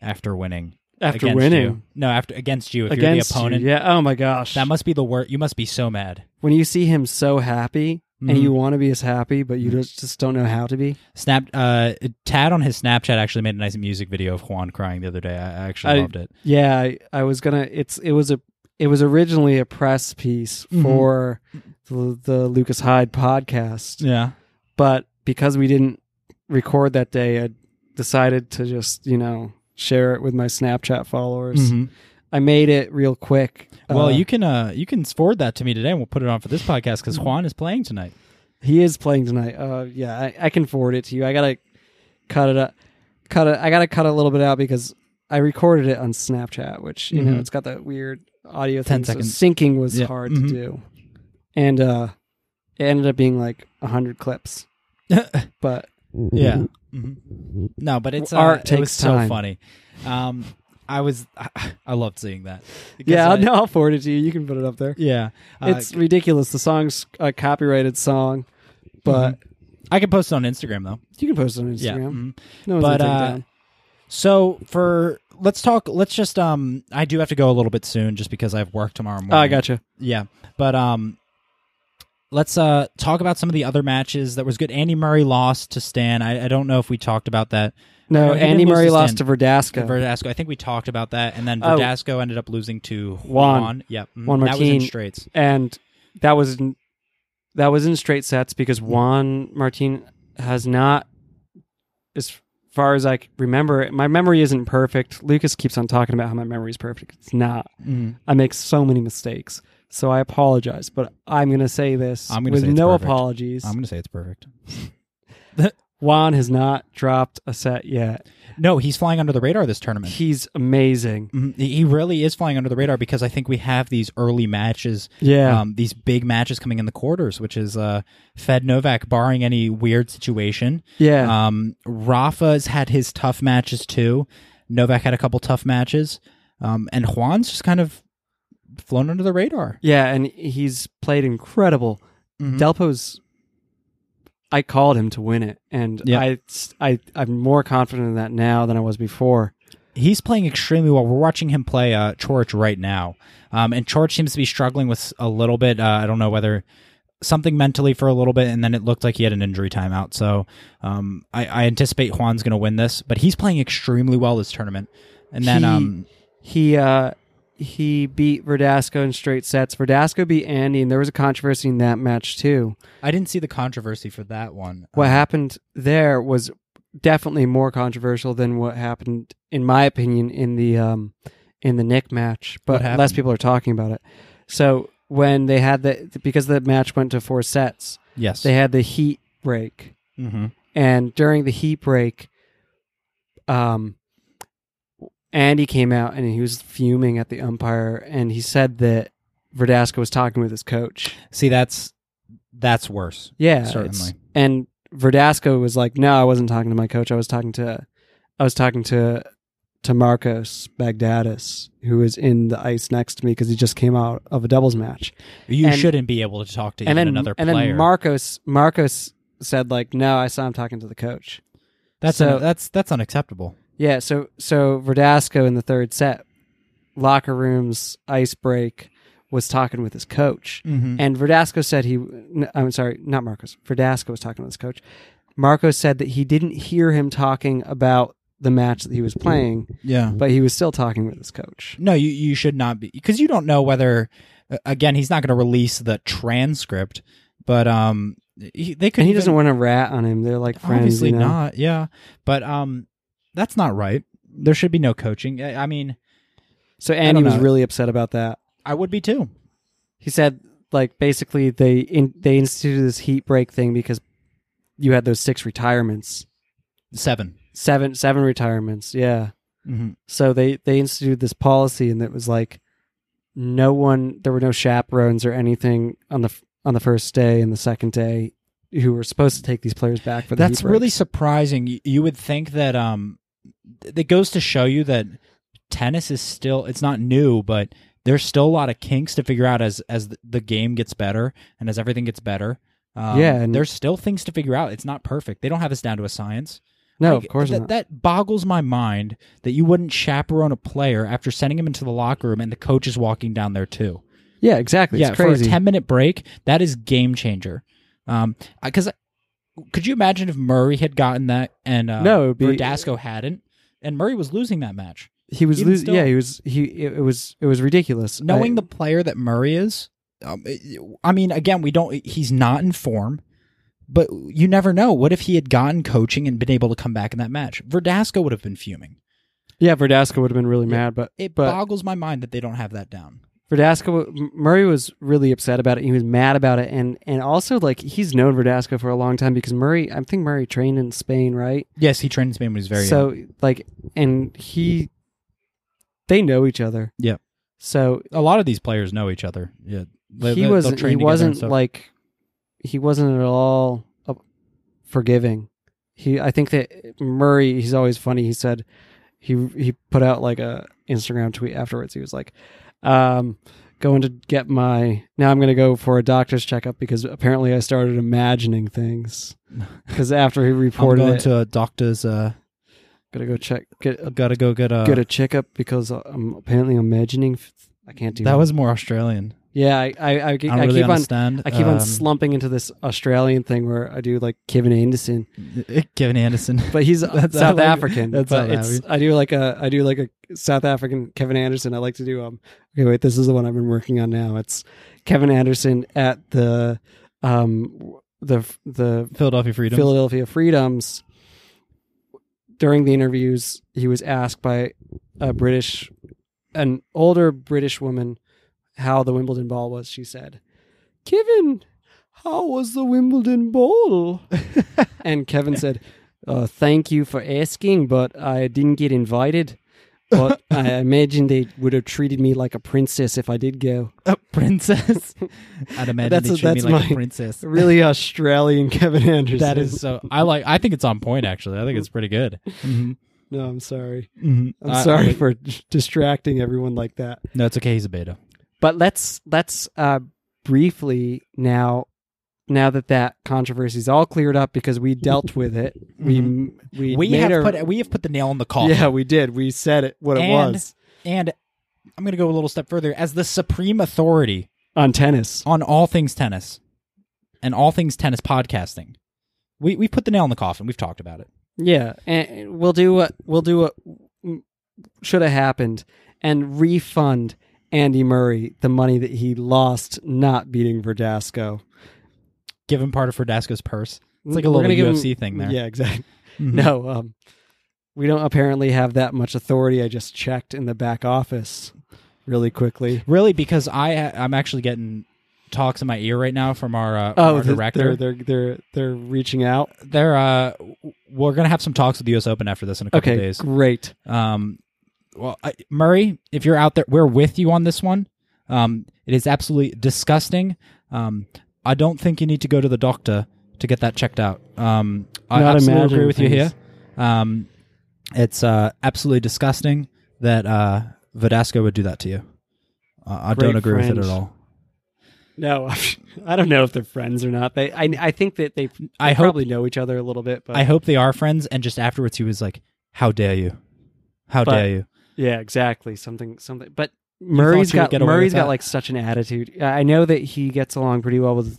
after winning. After winning? You. No, after against you. If against you're the opponent, you. Yeah. Oh my gosh, that must be the worst. You must be so mad when you see him so happy. Mm-hmm. And you want to be as happy, but you just don't know how to be. Tad on his Snapchat actually made a nice music video of Juan crying the other day. I loved it. Yeah, I was gonna. It was originally a press piece mm-hmm. for the Lucas Heyde podcast. Yeah, but because we didn't record that day, I decided to just share it with my Snapchat followers. Mm-hmm. I made it real quick. Well, you can forward that to me today, and we'll put it on for this podcast because Juan is playing tonight. He is playing tonight. Yeah, I can forward it to you. I gotta cut it up. I gotta cut a little bit out because I recorded it on Snapchat, which you mm-hmm. know it's got that weird audio thing. So syncing was hard mm-hmm. to do, and it ended up being like 100 clips. But yeah, mm-hmm. no, but it was time. So funny. I loved seeing that. Yeah, no, I'll forward it to you. You can put it up there. Yeah. It's ridiculous. The song's a copyrighted song, but... Mm-hmm. I can post it on Instagram, though. You can post it on Instagram. Yeah. Mm-hmm. No one's going to take it down. So for... Let's just I do have to go a little bit soon just because I have work tomorrow morning. Oh, I gotcha. Yeah. But let's talk about some of the other matches that was good. Andy Murray lost to Stan. I don't know if we talked about that. No, Andy Murray lost to Verdasco. I think we talked about that. And then Verdasco ended up losing to Juan. Yeah. Juan Martín. That was in straights. And that was in straight sets because Juan Martín has not... As far as I remember, my memory isn't perfect. Lucas keeps on talking about how my memory is perfect. It's not. Mm. I make so many mistakes. So I apologize, but I'm going to say this with no apologies. I'm going to say it's perfect. Juan has not dropped a set yet. No, he's flying under the radar this tournament. He's amazing. Mm-hmm. He really is flying under the radar because I think we have these early matches, these big matches coming in the quarters, which is Fed Novak, barring any weird situation. Yeah. Rafa's had his tough matches too. Novak had a couple tough matches. And Juan's just kind of flown under the radar. Yeah, and he's played incredible. Mm-hmm. Delpo's... I called him to win it, and I'm more confident in that now than I was before. He's playing extremely well. We're watching him play Čorić right now, and Čorić seems to be struggling with a little bit. I don't know whether something mentally for a little bit, and then it looked like he had an injury timeout. So I anticipate Juan's going to win this, but he's playing extremely well this tournament. And then he beat Verdasco in straight sets. Verdasco beat Andy, and there was a controversy in that match, too. I didn't see the controversy for that one. What happened there was definitely more controversial than what happened, in my opinion, in the Nick match, but less people are talking about it. So when they had because the match went to 4 sets, yes, they had the heat break. Mm-hmm. And during the heat break, Andy came out and he was fuming at the umpire, and he said that Verdasco was talking with his coach. See, that's worse. Yeah, certainly. And Verdasco was like, "No, I wasn't talking to my coach. I was talking to Marcos Baghdatis, who is in the ice next to me because he just came out of a doubles match." You shouldn't be able to talk to another player. And then Marcos said, "Like, no, I saw him talking to the coach." That's unacceptable. Yeah, so Verdasco in the third set, locker rooms, ice break, was talking with his coach. Mm-hmm. And Verdasco said Verdasco was talking with his coach. Marcos said that he didn't hear him talking about the match that he was playing, but he was still talking with his coach. No, you should not be, because you don't know whether, again, he's not going to release the transcript, but... he doesn't want to rat on him. They're like friends. Obviously not, yeah. But... that's not right. There should be no coaching. I mean... So Andy was really upset about that. I would be too. He said, like, basically they instituted this heat break thing because you had those 6 retirements. 7. Seven retirements, yeah. Mm-hmm. So they instituted this policy, and it was like, there were no chaperones or anything on the first day and the second day who were supposed to take these players back for the heat breaks. That's really surprising. You would think that... It goes to show you that tennis is still, it's not new, but there's still a lot of kinks to figure out as the game gets better and as everything gets better. And there's still things to figure out. It's not perfect. They don't have this down to a science. No, of course not. That boggles my mind that you wouldn't chaperone a player after sending him into the locker room and the coach is walking down there too. Yeah, exactly. Yeah, it's crazy. For a 10-minute break, that is game changer. Could you imagine if Murray had gotten that and Verdasco hadn't? And Murray was losing that match. He was losing. Yeah, it was ridiculous. Knowing the player that Murray is, I mean, again, he's not in form, but you never know. What if he had gotten coaching and been able to come back in that match? Verdasco would have been fuming. Yeah, Verdasco would have been really mad, but it boggles my mind that they don't have that down. Murray was really upset about it. He was mad about it, and also, like, he's known Verdasco for a long time because I think Murray trained in Spain, right? Yes, he trained in Spain when he was very young. So, like, and they know each other. Yeah. So a lot of these players know each other. Yeah. He wasn't at all forgiving. I think that Murray, he's always funny. He said he put out like a Instagram tweet afterwards. He was like, going to get my, now I'm going to go for a doctor's checkup because apparently I started imagining things. Because after he reported, I'm going to a doctor's, gotta go check, get a checkup because I'm apparently imagining. I can't do that. That was more Australian. Yeah, I keep on slumping into this Australian thing where I do like Kevin Anderson, but he's South African. I do like a South African Kevin Anderson. I like to do Okay, wait, this is the one I've been working on now. It's Kevin Anderson at the Philadelphia Freedoms. During the interviews, he was asked by an older British woman how the Wimbledon ball was. She said, "Kevin, how was the Wimbledon ball?" And Kevin said, "Thank you for asking, but I didn't get invited. But I imagine they would have treated me like a princess if I did go." A princess? I'd imagine they treated me like a princess. Really Australian Kevin Anderson. That is so. I think it's on point, actually. I think it's pretty good. Mm-hmm. No, I'm sorry. Mm-hmm. I'm sorry for distracting everyone like that. No, it's okay. He's a beta. But let's briefly now that controversy's all cleared up because we dealt with it. We have put the nail on the coffin. Yeah, we did. We said it it was. And I'm going to go a little step further as the supreme authority on tennis, on all things tennis, and all things tennis podcasting. We put the nail on the coffin. We've talked about it. Yeah, and we'll do what should have happened and refund Andy Murray the money that he lost not beating Verdasco. Give him part of Verdasco's purse. It's like a little UFC thing there. Yeah, exactly. Mm-hmm. No, we don't apparently have that much authority. I just checked in the back office really quickly. Really, because I'm actually getting talks in my ear right now from our director. They're reaching out. We're gonna have some talks with the US Open after this in a couple of days. Okay, great. Well, Murray, if you're out there, we're with you on this one. It is absolutely disgusting. I don't think you need to go to the doctor to get that checked out. I absolutely agree with you here. It's absolutely disgusting that Verdasco would do that to you. I don't agree with it at all. No, I don't know if they're friends or not. I think that they probably know each other a little bit. But I hope they are friends. And just afterwards, he was like, "How dare you? How dare you?" Yeah, exactly. Something. But Murray's got like such an attitude. I know that he gets along pretty well with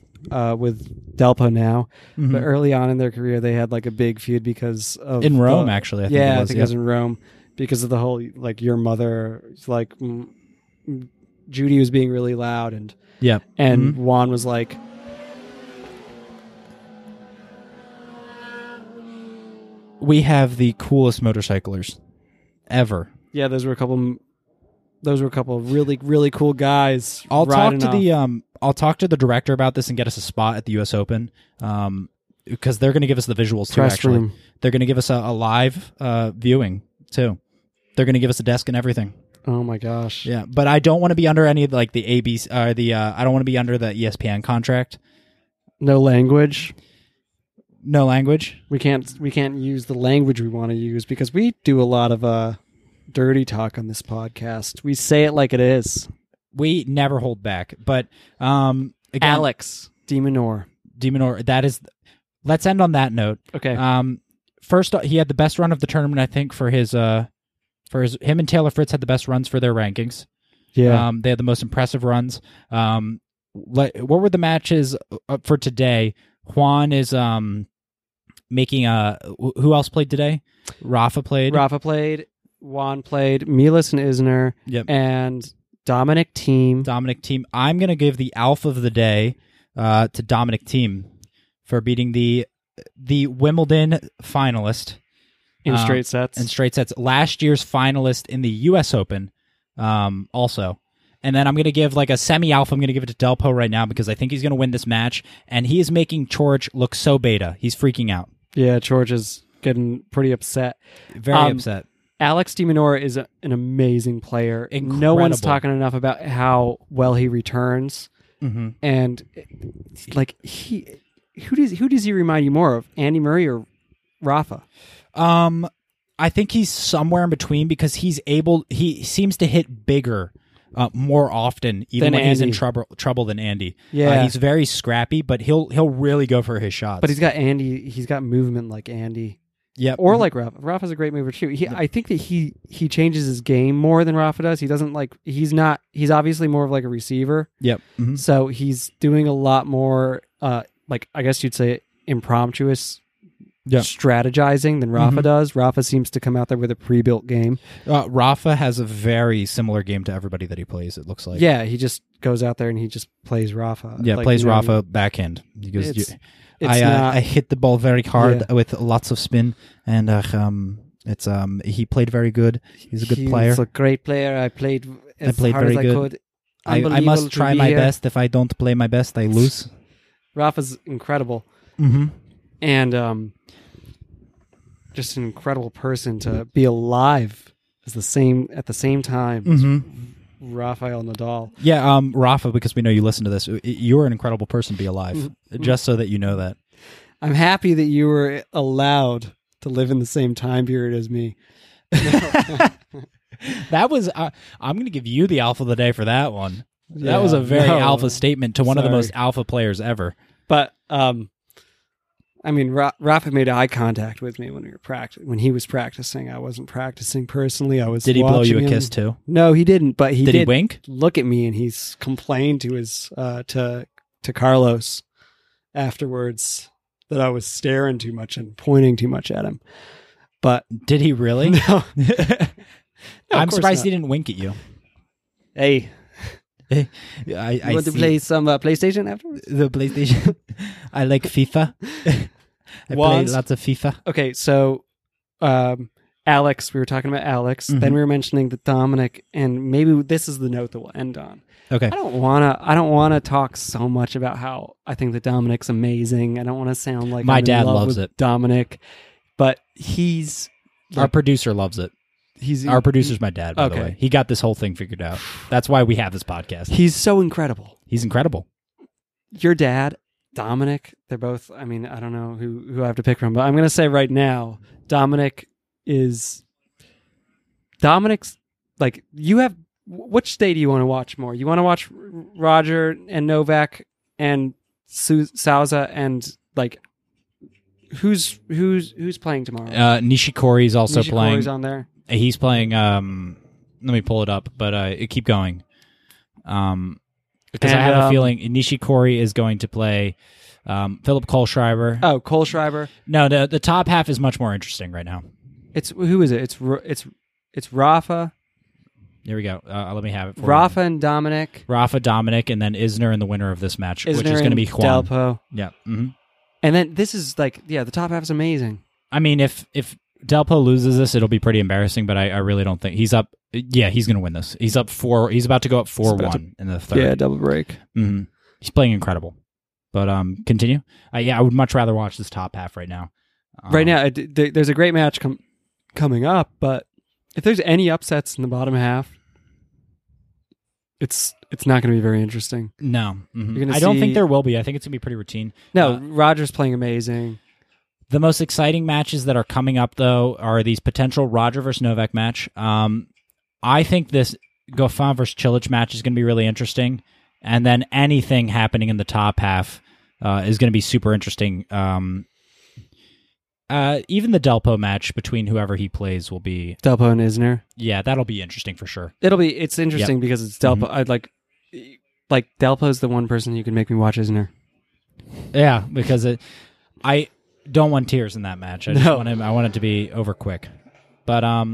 Delpo now, mm-hmm. but early on in their career, they had like a big feud because of Rome. Actually, I think it was in Rome because of the whole like your mother. Like Judy was being really loud and mm-hmm. Juan was like. We have the coolest motorcyclers ever. Yeah, those were a couple of really, really cool guys. I'll talk to the director about this and get us a spot at the US Open. Because they're going to give us the visuals too. Actually, they're going to give us a live viewing too. They're going to give us a desk and everything. Oh my gosh! Yeah, but I don't want to be under any of like the ABC or the. I don't want to be under the ESPN contract. No language. We can't use the language we want to use because we do a lot of dirty talk on this podcast. We say it like it is. We never hold back. But again, Alex Dimonor. That is. Let's end on that note. Okay. First, he had the best run of the tournament, I think, for his. Him and Taylor Fritz had the best runs for their rankings. Yeah, they had the most impressive runs. What were the matches for today? Juan is making a. Who else played today? Rafa played. Juan played. Milos and Isner. Yep. And Dominic Thiem. I'm gonna give the alpha of the day to Dominic Thiem for beating the Wimbledon finalist. In straight sets. Last year's finalist in the US Open also. And then I'm going to give like a semi-alpha. I'm going to give it to Delpo right now because I think he's going to win this match. And he is making Čorić look so beta. He's freaking out. Yeah, Čorić is getting pretty upset. Very upset. Alex Dimonor is an amazing player. Incredible. No one's talking enough about how well he returns. Mm-hmm. And like who does he remind you more of? Andy Murray or Rafa? I think he's somewhere in between because he seems to hit bigger more often, even when Andy. He's in trouble than Andy. Yeah, he's very scrappy, but he'll really go for his shots. But he's got movement like Andy. Yeah, or like Rafa. Rafa's a great mover too. I think that he changes his game more than Rafa does. He doesn't he's obviously more of like a receiver. Yep. Mm-hmm. So he's doing a lot more like I guess you'd say impromptuous. Yeah. Strategizing than Rafa does. Rafa seems to come out there with a pre-built game. Rafa has a very similar game to everybody that he plays, it looks like. Yeah, he just goes out there and he just plays Rafa. Yeah, plays Rafa backhand. He goes, I hit the ball very hard with lots of spin, and he played very good. He's a good player. He's a great player. I played as hard as I could. I must try my best. If I don't play my best, I lose. Rafa's incredible. Mm-hmm. And just an incredible person to be alive at the same time. Mm-hmm. Rafael Nadal. Yeah, Rafa, because we know you listen to this. You're an incredible person to be alive, just so that you know that. I'm happy that you were allowed to live in the same time period as me. That was. I'm going to give you the alpha of the day for that one. Yeah, that was a very alpha statement to one of the most alpha players ever. But. I mean, Rafa made eye contact with me when when he was practicing. I wasn't practicing personally. I was. Did he blow you a kiss too? No, he didn't. But he did wink. Look at me, and he's complained to his to Carlos afterwards that I was staring too much and pointing too much at him. But did he really? No. I'm surprised he didn't wink at you. Hey. You want to play some PlayStation afterwards? The PlayStation. I like FIFA. Play lots of FIFA. Okay, so Alex, we were talking about Alex. Mm-hmm. Then we were mentioning the Dominic, and maybe this is the note that we'll end on. Okay, I don't wanna talk so much about how I think that Dominic's amazing. I don't want to sound like my dad loves it, Dominic, but he's our producer loves it. Our producer's my dad, by the way. He got this whole thing figured out. That's why we have this podcast. He's so incredible. He's incredible. Your dad, Dominic, they're both, I mean, I don't know who I have to pick from, but I'm going to say right now, Dominic's, like, which day do you want to watch more? You want to watch Roger and Novak and Sousa and, like, who's playing tomorrow? Nishikori's also playing. Nishikori's on there. He's playing. Let me pull it up, but keep going, because I have a feeling Nishikori is going to play Philip Kohlschreiber. Oh, Kohlschreiber! No, the top half is much more interesting right now. It's who is it? It's Rafa. Here we go. Let me have it. For Rafa you. And Dominic. Rafa, Dominic, and then Isner, and the winner of this match, Isner which is going to be Juan. Delpo. Yeah, mm-hmm. And then this is like the top half is amazing. I mean, if Delpo loses this, it'll be pretty embarrassing, but I really don't think he's up. Yeah, he's going to win this. He's up 4. He's about to go up 4-1 in the third. Yeah, double break. Mm-hmm. He's playing incredible. But continue. I would much rather watch this top half right now. Right now, there's a great match coming up, but if there's any upsets in the bottom half, it's not going to be very interesting. No. Mm-hmm. I don't think there will be. I think it's going to be pretty routine. No, Roger's playing amazing. The most exciting matches that are coming up, though, are these potential Roger versus Novak match. I think this Goffin versus Cilic match is going to be really interesting. And then anything happening in the top half is going to be super interesting. Even the Delpo match between whoever he plays will be... Delpo and Isner? Yeah, that'll be interesting for sure. It's interesting because it's Delpo. Mm-hmm. I'd like Delpo's the one person you can make me watch Isner. Yeah, because I don't want tears in that match. I want it to be over quick. But all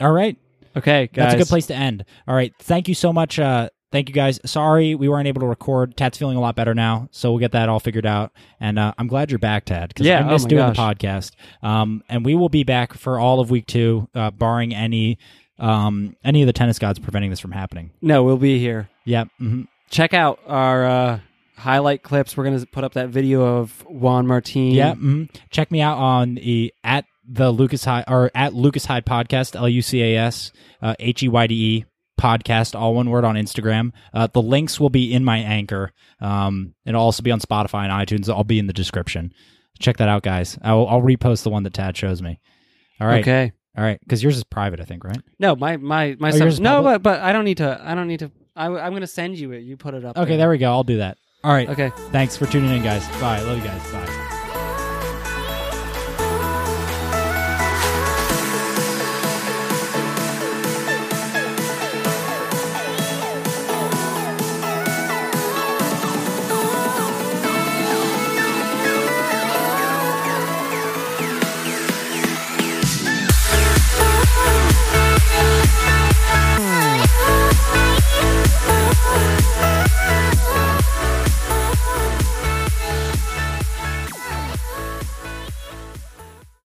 right. Okay, guys. That's a good place to end. All right. Thank you so much. Thank you guys. Sorry we weren't able to record. Tad's feeling a lot better now, so we'll get that all figured out. And I'm glad you're back, Tad, because I missed doing the podcast. And we will be back for all of week 2, barring any of the tennis gods preventing this from happening. No, we'll be here. Yeah. Mm-hmm. Check out our highlight clips. We're going to put up that video of Juan Martín. Yeah. Mm-hmm. Check me out on the Lucas Heyde or at Lucas Heyde Podcast, LUCAS HEYDE Podcast, all one word, on Instagram. The links will be in my Anchor. It'll also be on Spotify and iTunes. I'll be in the description. Check that out, guys. I'll repost the one that Tad shows me. All right. Okay. All right, because yours is private, I think, right? No, my son. No, but I don't need to. I'm going to send you it. You put it up. Okay, there we go. I'll do that. All right. Okay. Thanks for tuning in, guys. Bye. Love you guys. Bye.